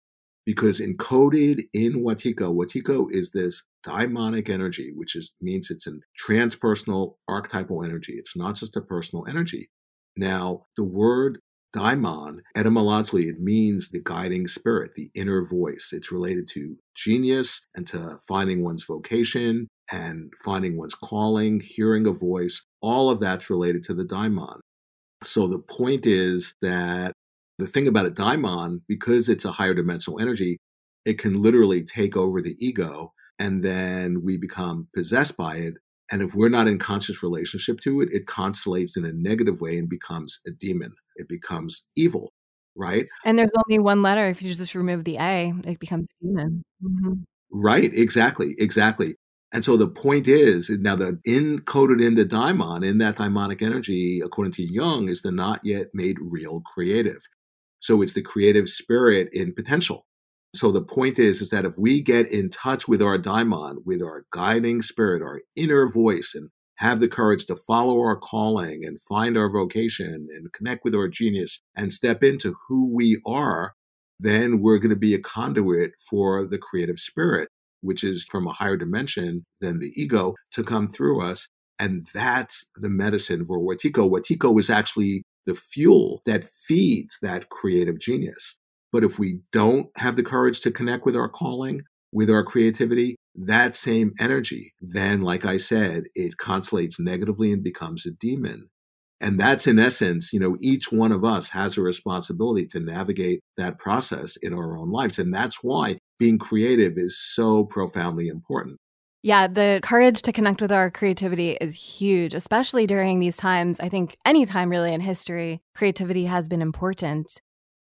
Because encoded in Wetiko is this daimonic energy, which means it's a transpersonal archetypal energy. It's not just a personal energy. Now, the word daimon, etymologically, it means the guiding spirit, the inner voice. It's related to genius and to finding one's vocation and finding one's calling, hearing a voice. All of that's related to the daimon. So the point is that the thing about a daimon, because it's a higher dimensional energy, it can literally take over the ego, and then we become possessed by it. And if we're not in conscious relationship to it, it constellates in a negative way and becomes a demon. It becomes evil, right? And there's only one letter. If you just remove the A, it becomes a demon. Mm-hmm. Right, exactly. And so the point is, now the encoded in the daimon, in that daimonic energy, according to Jung, is the not yet made real creative. So it's the creative spirit in potential. So the point is that if we get in touch with our daimon, with our guiding spirit, our inner voice, and have the courage to follow our calling and find our vocation and connect with our genius and step into who we are, then we're going to be a conduit for the creative spirit, which is from a higher dimension than the ego, to come through us. And that's the medicine for Wetiko. Wetiko is actually the fuel that feeds that creative genius. But if we don't have the courage to connect with our calling, with our creativity, that same energy, then, like I said, it constellates negatively and becomes a demon. And that's, in essence, each one of us has a responsibility to navigate that process in our own lives. And that's why being creative is so profoundly important. Yeah, the courage to connect with our creativity is huge, especially during these times. I think any time really in history, creativity has been important.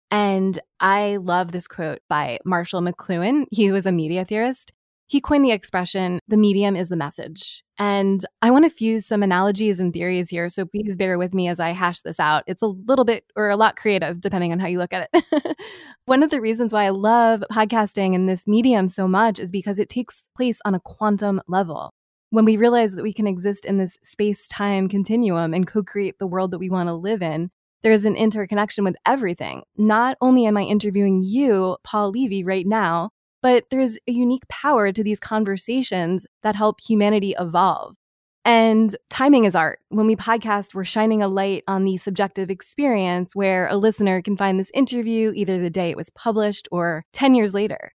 And I love this quote by Marshall McLuhan. He was a media theorist. He coined the expression, the medium is the message. And I want to fuse some analogies and theories here, so please bear with me as I hash this out. It's a little bit or a lot creative, depending on how you look at it. One of the reasons why I love podcasting and this medium so much is because it takes place on a quantum level. When we realize that we can exist in this space-time continuum and co-create the world that we want to live in, there is an interconnection with everything. Not only am I interviewing you, Paul Levy, right now, but there's a unique power to these conversations that help humanity evolve. And timing is art. When we podcast, we're shining a light on the subjective experience where a listener can find this interview either the day it was published or 10 years later.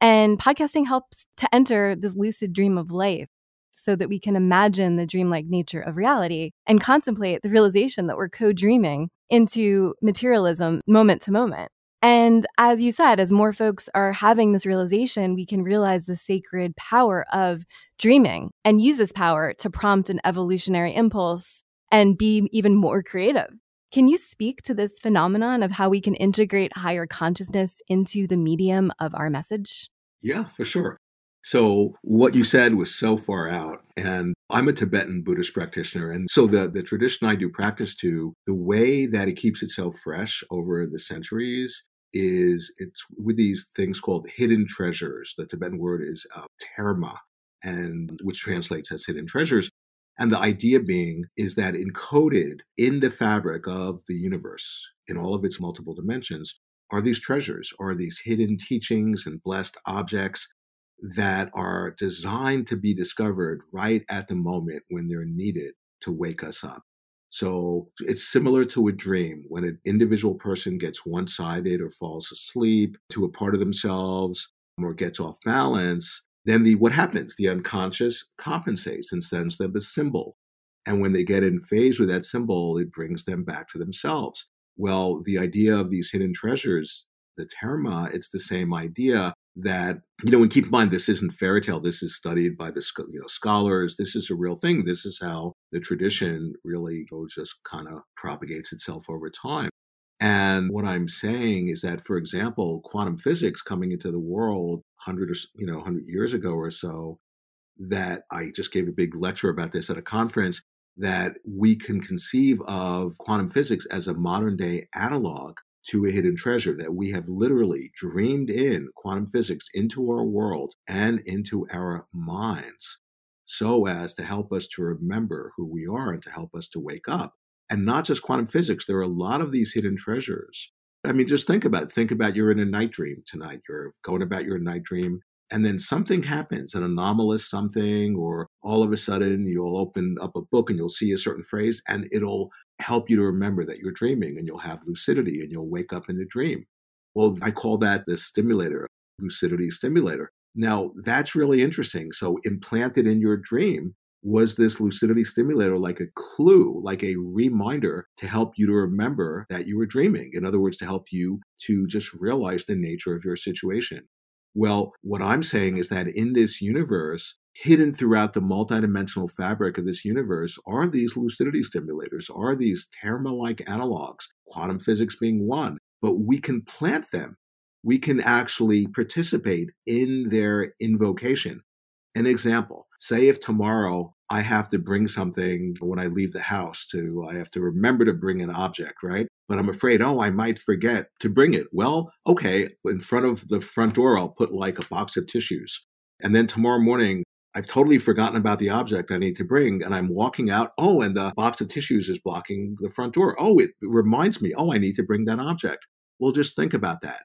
And podcasting helps to enter this lucid dream of life so that we can imagine the dreamlike nature of reality and contemplate the realization that we're co-dreaming into materialism moment to moment. And as you said, as more folks are having this realization, we can realize the sacred power of dreaming and use this power to prompt an evolutionary impulse and be even more creative. Can you speak to this phenomenon of how we can integrate higher consciousness into the medium of our message? Yeah, for sure. So what you said was so far out. And I'm a Tibetan Buddhist practitioner. And so the tradition I do practice to, the way that it keeps itself fresh over the centuries is it's with these things called hidden treasures. The Tibetan word is terma, and which translates as hidden treasures. And the idea being is that encoded in the fabric of the universe, in all of its multiple dimensions, are these treasures, are these hidden teachings and blessed objects that are designed to be discovered right at the moment when they're needed to wake us up. So it's similar to a dream. When an individual person gets one-sided or falls asleep to a part of themselves or gets off balance, then what happens? The unconscious compensates and sends them a symbol. And when they get in phase with that symbol, it brings them back to themselves. Well, the idea of these hidden treasures, the terma, it's the same idea that, and keep in mind, this isn't fairy tale. This is studied by the scholars. This is a real thing. This is how the tradition really just kind of propagates itself over time. And what I'm saying is that, for example, quantum physics coming into the world 100 years ago or so, that I just gave a big lecture about this at a conference, that we can conceive of quantum physics as a modern day analog to a hidden treasure, that we have literally dreamed in quantum physics into our world and into our minds so as to help us to remember who we are and to help us to wake up. And not just quantum physics, there are a lot of these hidden treasures. I mean, just think about it. Think about you're in a night dream tonight. You're going about your night dream, and then something happens, an anomalous something, or all of a sudden you'll open up a book and you'll see a certain phrase and it'll help you to remember that you're dreaming, and you'll have lucidity and you'll wake up in the dream. Well, I call that the stimulator, lucidity stimulator. Now, that's really interesting. So implanted in your dream was this lucidity stimulator, like a clue, like a reminder to help you to remember that you were dreaming. In other words, to help you to just realize the nature of your situation. Well, what I'm saying is that in this universe, hidden throughout the multidimensional fabric of this universe are these lucidity stimulators, are these terma-like analogs, quantum physics being one, but we can plant them. We can actually participate in their invocation. An example, say if tomorrow I have to bring something when I leave the house I have to remember to bring an object, right? But I'm afraid, I might forget to bring it. Well, okay, in front of the front door, I'll put like a box of tissues. And then tomorrow morning, I've totally forgotten about the object I need to bring, and I'm walking out, and the box of tissues is blocking the front door. It reminds me, I need to bring that object. Well, just think about that.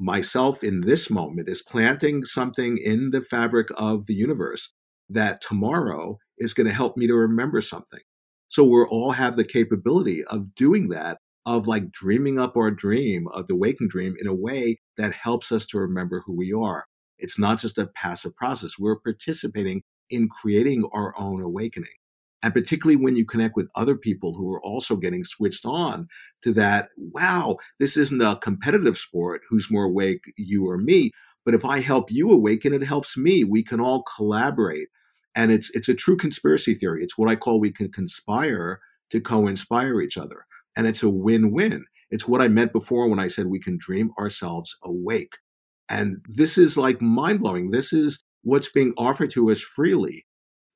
Myself in this moment is planting something in the fabric of the universe that tomorrow is going to help me to remember something. So we all have the capability of doing that, of like dreaming up our dream, of the waking dream, in a way that helps us to remember who we are. It's not just a passive process. We're participating in creating our own awakening. And particularly when you connect with other people who are also getting switched on to that, this isn't a competitive sport, who's more awake, you or me. But if I help you awaken, it helps me. We can all collaborate. And it's a true conspiracy theory. It's what I call, we can conspire to co-inspire each other. And it's a win-win. It's what I meant before when I said we can dream ourselves awake. And this is like mind-blowing. This is what's being offered to us freely.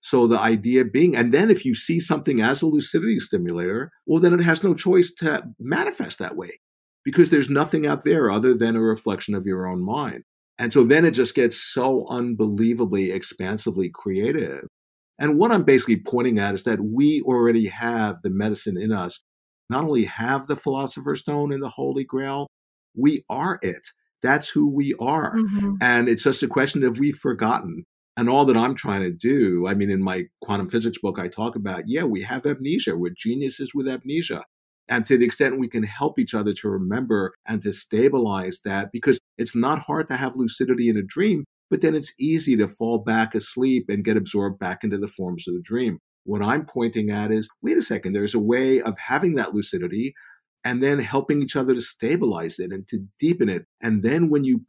So the idea being, and then if you see something as a lucidity stimulator, well, then it has no choice to manifest that way, because there's nothing out there other than a reflection of your own mind. And so then it just gets so unbelievably expansively creative. And what I'm basically pointing at is that we already have the medicine in us. Not only have the Philosopher's Stone and the Holy Grail, we are it. That's who we are. Mm-hmm. And it's just a question of we've forgotten. And all that I'm trying to do, I mean, in my quantum physics book, I talk about, yeah, we have amnesia. We're geniuses with amnesia. And to the extent we can help each other to remember and to stabilize that, because it's not hard to have lucidity in a dream, but then it's easy to fall back asleep and get absorbed back into the forms of the dream. What I'm pointing at is, wait a second, there's a way of having that lucidity and then helping each other to stabilize it and to deepen it. And then when you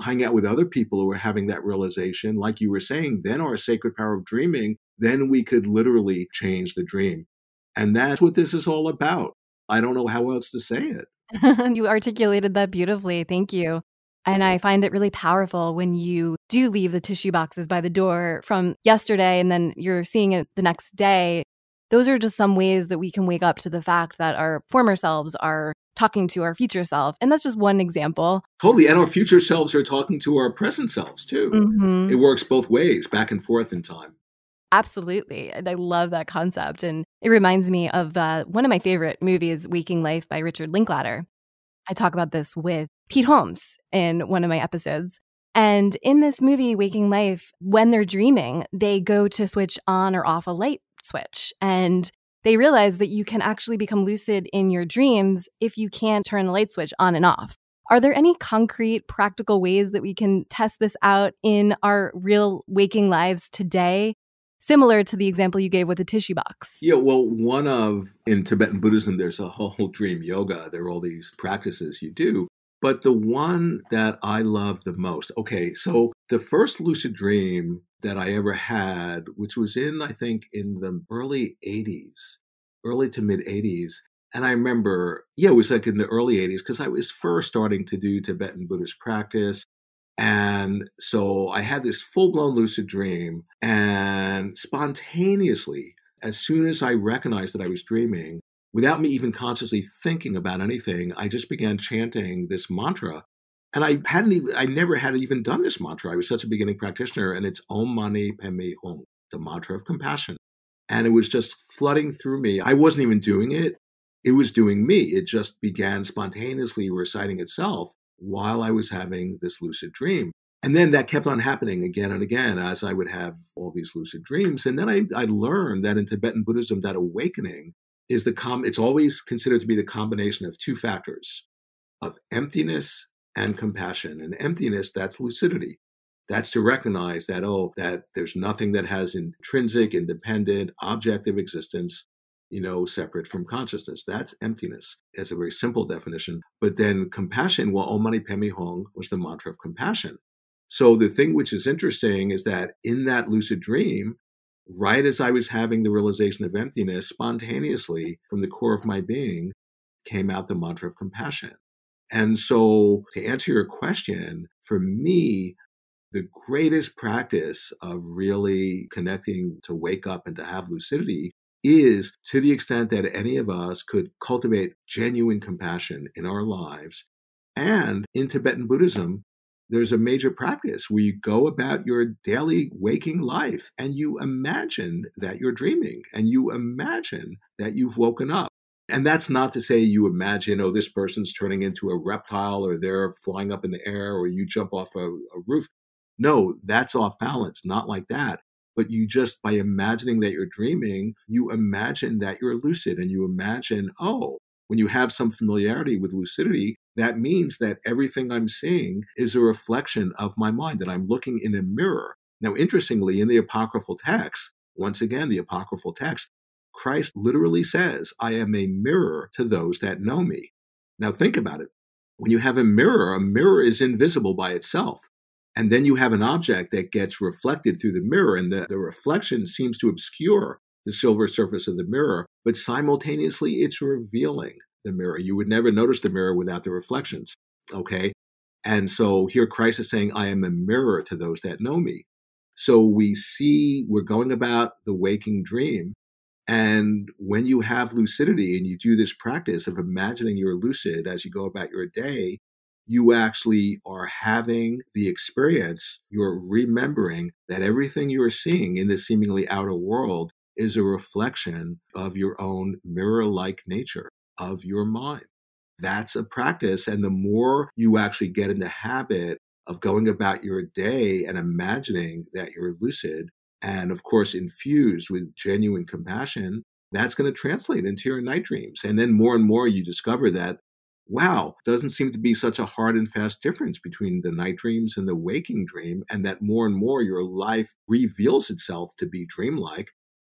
hang out with other people who are having that realization, like you were saying, then our sacred power of dreaming, then we could literally change the dream. And that's what this is all about. I don't know how else to say it. You articulated that beautifully. Thank you. And I find it really powerful when you do leave the tissue boxes by the door from yesterday and then you're seeing it the next day. Those are just some ways that we can wake up to the fact that our former selves are talking to our future self. And that's just one example. Totally. And our future selves are talking to our present selves too. Mm-hmm. It works both ways, back and forth in time. Absolutely. And I love that concept. And it reminds me of one of my favorite movies, Waking Life by Richard Linklater. I talk about this with Pete Holmes in one of my episodes. And in this movie, Waking Life, when they're dreaming, they go to switch on or off a light switch. And they realize that you can actually become lucid in your dreams if you can turn the light switch on and off. Are there any concrete, practical ways that we can test this out in our real waking lives today? Similar to the example you gave with the tissue box. Yeah, well, in Tibetan Buddhism, there's a whole dream yoga. There are all these practices you do. But the one that I love the most, okay, so the first lucid dream that I ever had, which was in the early to mid 80s. And I remember, yeah, it was like in the early 80s because I was first starting to do Tibetan Buddhist practice. And so I had this full-blown lucid dream, and spontaneously, as soon as I recognized that I was dreaming, without me even consciously thinking about anything, I just began chanting this mantra. And I never had even done this mantra. I was such a beginning practitioner, and it's Om Mani Padme Hum, the mantra of compassion. And it was just flooding through me. I wasn't even doing it. It was doing me. It just began spontaneously reciting itself while I was having this lucid dream. And then that kept on happening again and again as I would have all these lucid dreams. And then I learned that in Tibetan Buddhism, that awakening is it's always considered to be the combination of two factors, of emptiness and compassion. And emptiness, that's lucidity. That's to recognize that, that there's nothing that has intrinsic, independent, objective existence, separate from consciousness. That's emptiness. That's a very simple definition. But then compassion, Om Mani Padme Hum was the mantra of compassion. So the thing which is interesting is that in that lucid dream, right as I was having the realization of emptiness, spontaneously from the core of my being came out the mantra of compassion. And so to answer your question, for me, the greatest practice of really connecting to wake up and to have lucidity is to the extent that any of us could cultivate genuine compassion in our lives. And in Tibetan Buddhism, there's a major practice where you go about your daily waking life and you imagine that you're dreaming and you imagine that you've woken up. And that's not to say you imagine, this person's turning into a reptile or they're flying up in the air or you jump off a roof. No, that's off balance, not like that. But you just, by imagining that you're dreaming, you imagine that you're lucid and you imagine, when you have some familiarity with lucidity, that means that everything I'm seeing is a reflection of my mind, that I'm looking in a mirror. Now, interestingly, in the Apocryphal text, once again, the Apocryphal text, Christ literally says, I am a mirror to those that know me. Now, think about it. When you have a mirror is invisible by itself. And then you have an object that gets reflected through the mirror, and the reflection seems to obscure the silver surface of the mirror, but simultaneously it's revealing the mirror. You would never notice the mirror without the reflections, okay? And so here Christ is saying, I am a mirror to those that know me. So we see we're going about the waking dream. And when you have lucidity and you do this practice of imagining you're lucid as you go about your day, you actually are having the experience. You're remembering that everything you are seeing in this seemingly outer world is a reflection of your own mirror-like nature, of your mind. That's a practice. And the more you actually get in the habit of going about your day and imagining that you're lucid, and of course infused with genuine compassion, that's going to translate into your night dreams. And then more and more you discover that, wow, doesn't seem to be such a hard and fast difference between the night dreams and the waking dream, and that more and more your life reveals itself to be dreamlike,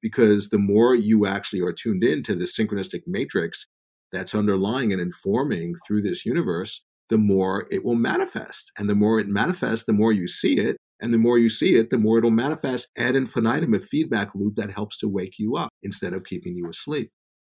because the more you actually are tuned into the synchronistic matrix that's underlying and informing through this universe, the more it will manifest. And the more it manifests, the more you see it. And the more you see it, the more it'll manifest ad infinitum, a feedback loop that helps to wake you up instead of keeping you asleep.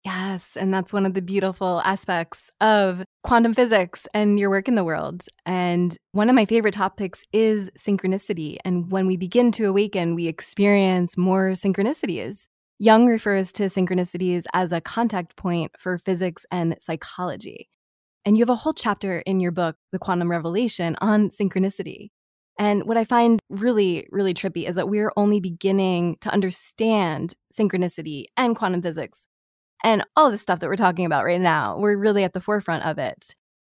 Yes. And that's one of the beautiful aspects of quantum physics and your work in the world. And one of my favorite topics is synchronicity. And when we begin to awaken, we experience more synchronicities. Jung refers to synchronicities as a contact point for physics and psychology. And you have a whole chapter in your book, The Quantum Revelation, on synchronicity. And what I find really, really trippy is that we're only beginning to understand synchronicity and quantum physics and all the stuff that we're talking about right now. We're really at the forefront of it.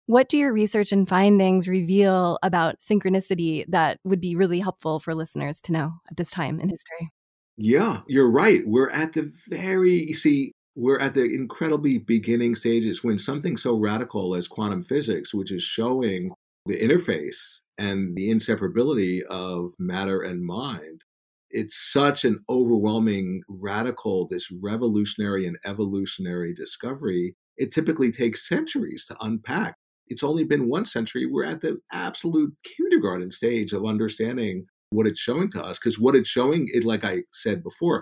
What do your research and findings reveal about synchronicity that would be really helpful for listeners to know at this time in history? Yeah, you're right. We're at the incredibly beginning stages when something so radical as quantum physics, which is showing the interface and the inseparability of matter and mind, it's such an overwhelming, radical, this revolutionary and evolutionary discovery. It typically takes centuries to unpack. It's only been one century. We're at the absolute kindergarten stage of understanding what it's showing to us, because what it's showing, like I said before,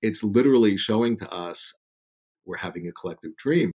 it's literally showing to us we're having a collective dream.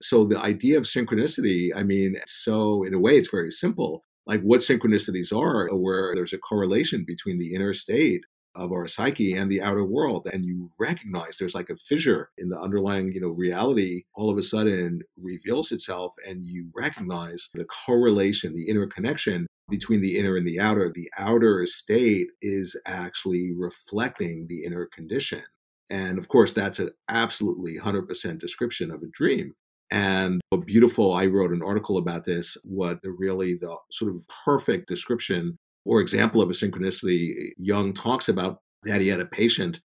So the idea of synchronicity, I mean, so in a way, it's very simple. Like what synchronicities are, where there's a correlation between the inner state of our psyche and the outer world. And you recognize there's like a fissure in the underlying, reality all of a sudden reveals itself, and you recognize the correlation, the interconnection between the inner and the outer. The outer state is actually reflecting the inner condition. And of course, that's an absolutely 100% description of a dream. And I wrote an article about this, the sort of perfect description or example of a synchronicity. Jung talks about that he had a patient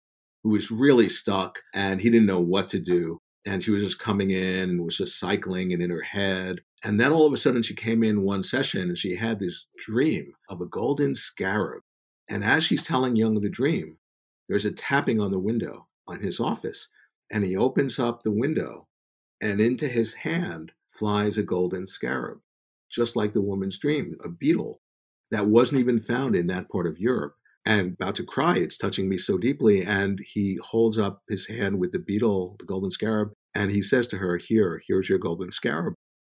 who was really stuck and he didn't know what to do. And she was just coming in and was just cycling and in her head. And then all of a sudden she came in one session and she had this dream of a golden scarab. And as she's telling Jung the dream, there's a tapping on the window on his office. And he opens up the window. And into his hand flies a golden scarab, just like the woman's dream, a beetle that wasn't even found in that part of Europe. And about to cry, it's touching me so deeply. And he holds up his hand with the beetle, the golden scarab, and he says to her, here's your golden scarab.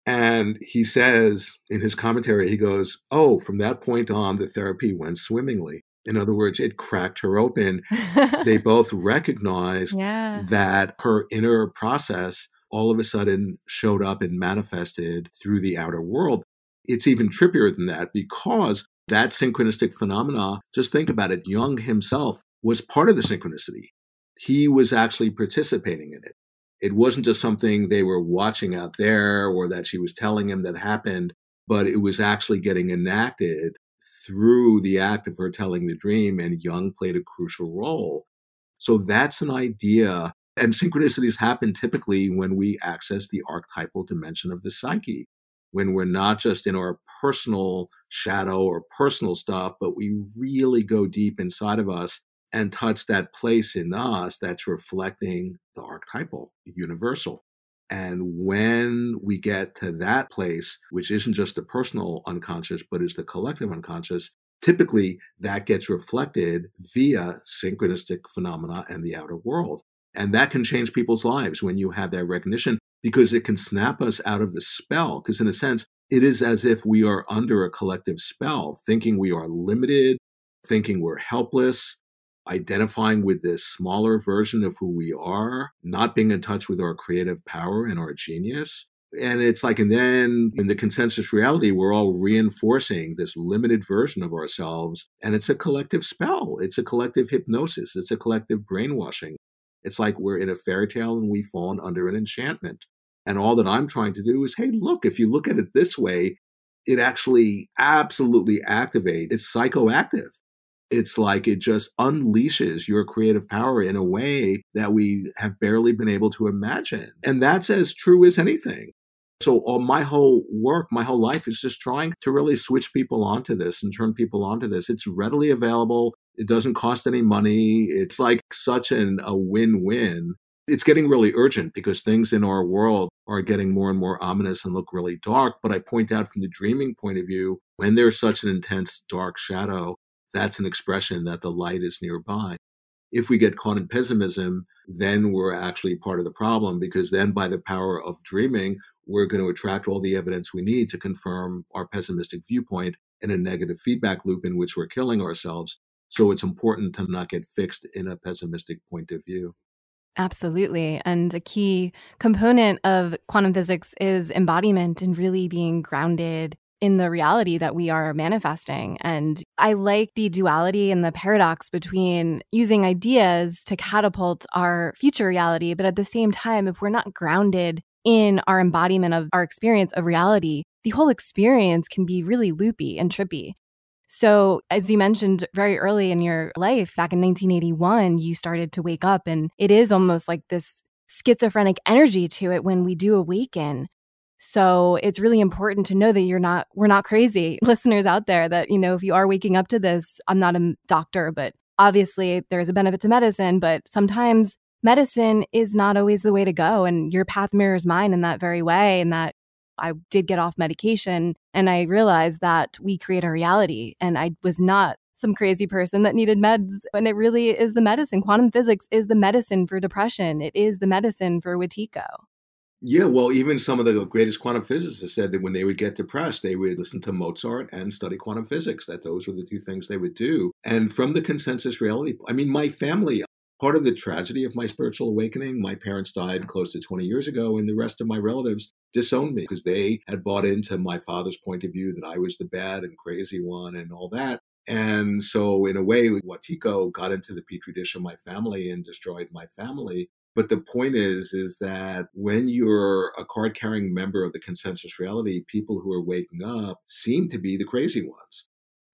And he says in his commentary, he goes, oh, from that point on, the therapy went swimmingly. In other words, it cracked her open. They both recognized that her inner process all of a sudden showed up and manifested through the outer world. It's even trippier than that, because that synchronistic phenomena, just think about it, Jung himself was part of the synchronicity. He was actually participating in it. It wasn't just something they were watching out there or that she was telling him that happened, but it was actually getting enacted through the act of her telling the dream, and Jung played a crucial role. So that's an idea. And synchronicities happen typically when we access the archetypal dimension of the psyche, when we're not just in our personal shadow or personal stuff, but we really go deep inside of us and touch that place in us that's reflecting the archetypal, the universal. And when we get to that place, which isn't just the personal unconscious, but is the collective unconscious, Typically, that gets reflected via synchronistic phenomena and the outer world. And that can change people's lives when you have that recognition, because it can snap us out of the spell. Because in a sense, it is as if we are under a collective spell, thinking we are limited, thinking we're helpless, identifying with this smaller version of who we are, not being in touch with our creative power and our genius. And it's like, and then in the consensus reality, we're all reinforcing this limited version of ourselves. And it's a collective spell. It's a collective hypnosis. It's a collective brainwashing. It's like we're in a fairy tale and we've fallen under an enchantment. And all that I'm trying to do is, hey, look, if you look at it this way, it actually absolutely activates. It's psychoactive. It's like it just unleashes your creative power in a way that we have barely been able to imagine. And that's as true as anything. So all my whole work, my whole life is just trying to really switch people onto this and turn people onto this. It's readily available. It doesn't cost any money. It's like such a win-win. It's getting really urgent because things in our world are getting more and more ominous and look really dark. But I point out from the dreaming point of view, when there's such an intense dark shadow, that's an expression that the light is nearby. If we get caught in pessimism, then we're actually part of the problem, because then by the power of dreaming, we're going to attract all the evidence we need to confirm our pessimistic viewpoint in a negative feedback loop in which we're killing ourselves. So it's important to not get fixed in a pessimistic point of view. Absolutely. And a key component of quantum physics is embodiment and really being grounded in the reality that we are manifesting. And I like the duality and the paradox between using ideas to catapult our future reality, but at the same time, if we're not grounded in our embodiment of our experience of reality, the whole experience can be really loopy and trippy. So as you mentioned very early in your life, back in 1981, you started to wake up, and it is almost like this schizophrenic energy to it when we do awaken. So it's really important to know that we're not crazy. Listeners out there, that, you know, if you are waking up to this, I'm not a doctor, but obviously there's a benefit to medicine, but sometimes medicine is not always the way to go. And your path mirrors mine in that very way. And that I did get off medication and I realized that we create our reality, and I was not some crazy person that needed meds. And it really is the medicine. Quantum physics is the medicine for depression. It is the medicine for Wetiko. Yeah, well, even some of the greatest quantum physicists said that when they would get depressed, they would listen to Mozart and study quantum physics, that those were the two things they would do. And from the consensus reality, I mean, my family, part of the tragedy of my spiritual awakening, my parents died close to 20 years ago, and the rest of my relatives disowned me because they had bought into my father's point of view that I was the bad and crazy one and all that. And so in a way, Wetiko got into the petri dish of my family and destroyed my family. But the point is that when you're a card-carrying member of the consensus reality, people who are waking up seem to be the crazy ones.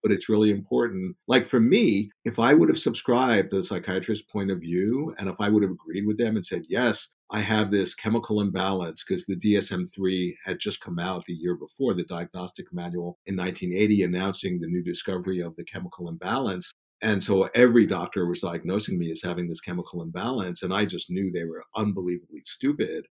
But it's really important. Like for me, if I would have subscribed to the psychiatrist's point of view, and if I would have agreed with them and said, yes, I have this chemical imbalance, because the DSM-3 had just come out the year before, the diagnostic manual in 1980 announcing the new discovery of the chemical imbalance. And so every doctor was diagnosing me as having this chemical imbalance, and I just knew they were unbelievably stupid.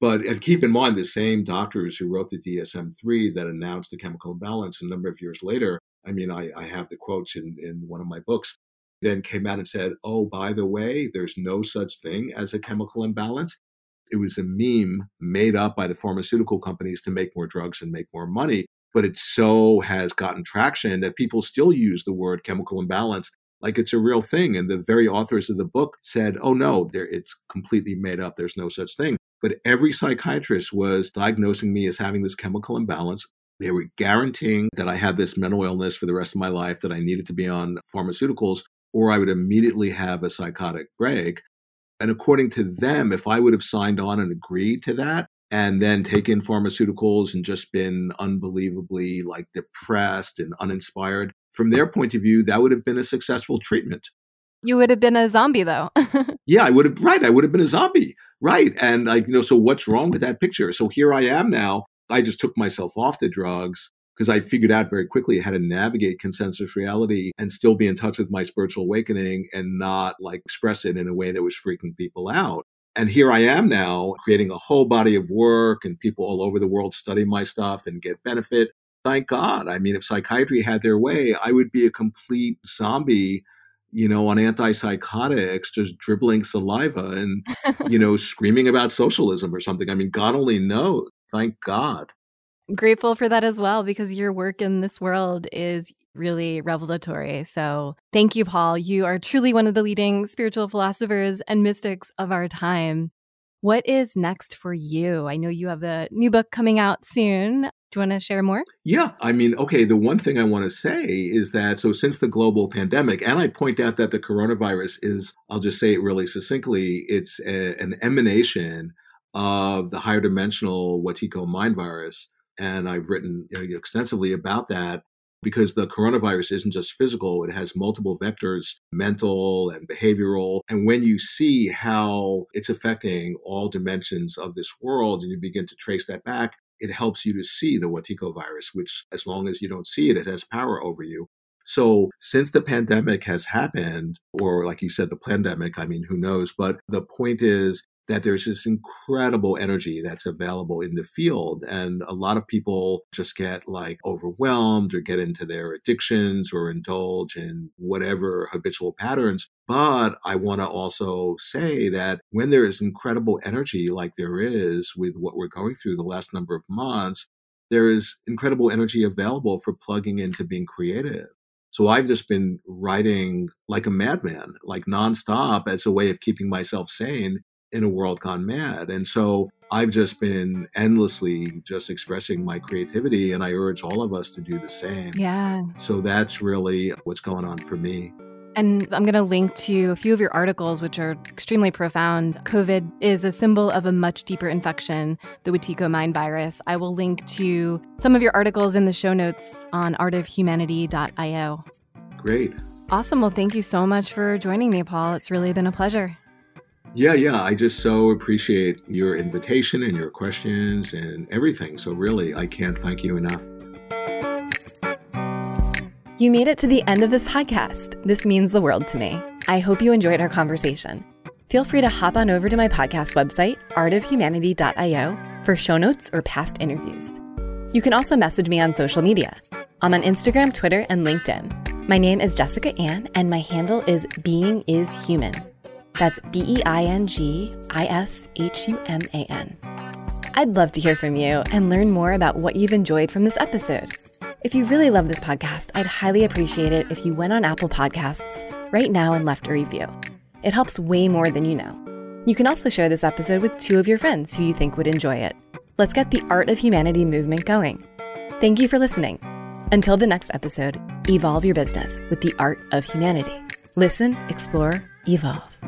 But and keep in mind, the same doctors who wrote the DSM-3 that announced the chemical imbalance a number of years later, I mean, I have the quotes in one of my books, then came out and said, oh, by the way, there's no such thing as a chemical imbalance. It was a meme made up by the pharmaceutical companies to make more drugs and make more money. But it so has gotten traction that people still use the word chemical imbalance like it's a real thing. And the very authors of the book said, oh, no, it's completely made up. There's no such thing. But every psychiatrist was diagnosing me as having this chemical imbalance. They were guaranteeing that I had this mental illness for the rest of my life, that I needed to be on pharmaceuticals, or I would immediately have a psychotic break. And according to them, if I would have signed on and agreed to that, and then take in pharmaceuticals and just been unbelievably like depressed and uninspired, from their point of view, that would have been a successful treatment. You would have been a zombie though. Yeah, I would have, right. I would have been a zombie. Right. And like, you know, so what's wrong with that picture? So here I am now. I just took myself off the drugs because I figured out very quickly how to navigate consensus reality and still be in touch with my spiritual awakening and not like express it in a way that was freaking people out. And here I am now creating a whole body of work, and people all over the world study my stuff and get benefit. thank God. I mean, if psychiatry had their way, I would be a complete zombie, you know, on antipsychotics, just dribbling saliva and, you know, screaming about socialism or something. I mean, God only knows. Thank God. Grateful for that as well, because your work in this world is really revelatory. So thank you, Paul. You are truly one of the leading spiritual philosophers and mystics of our time. What is next for you? I know you have a new book coming out soon. Do you want to share more? Yeah. I mean, okay, the one thing I want to say is that, so since the global pandemic, and I point out that the coronavirus is, I'll just say it really succinctly, it's an emanation of the higher dimensional Wetiko mind virus. And I've written extensively about that, because the coronavirus isn't just physical, it has multiple vectors, mental and behavioral. And when you see how it's affecting all dimensions of this world, and you begin to trace that back, it helps you to see the Wetiko virus, which as long as you don't see it, it has power over you. So since the pandemic has happened, or like you said, the pandemic, I mean, who knows? But the point is that there's this incredible energy that's available in the field. And a lot of people just get like overwhelmed or get into their addictions or indulge in whatever habitual patterns. But I want to also say that when there is incredible energy like there is with what we're going through the last number of months, there is incredible energy available for plugging into being creative. So I've just been writing like a madman, like nonstop, as a way of keeping myself sane in a world gone mad. And so I've just been endlessly just expressing my creativity, and I urge all of us to do the same. Yeah. So that's really what's going on for me. And I'm going to link to a few of your articles, which are extremely profound. COVID is a symbol of a much deeper infection, the Wetiko mind virus. I will link to some of your articles in the show notes on artofhumanity.io. Great. Awesome. Well, thank you so much for joining me, Paul. It's really been a pleasure. Yeah. I just so appreciate your invitation and your questions and everything. So really, I can't thank you enough. You made it to the end of this podcast. This means the world to me. I hope you enjoyed our conversation. Feel free to hop on over to my podcast website, artofhumanity.io, for show notes or past interviews. You can also message me on social media. I'm on Instagram, Twitter, and LinkedIn. My name is Jessica Ann, and my handle is beingishuman. That's beingishuman. I'd love to hear from you and learn more about what you've enjoyed from this episode. If you really love this podcast, I'd highly appreciate it if you went on Apple Podcasts right now and left a review. It helps way more than you know. You can also share this episode with two of your friends who you think would enjoy it. Let's get the Art of Humanity movement going. Thank you for listening. Until the next episode, evolve your business with the Art of Humanity. Listen, explore, evolve.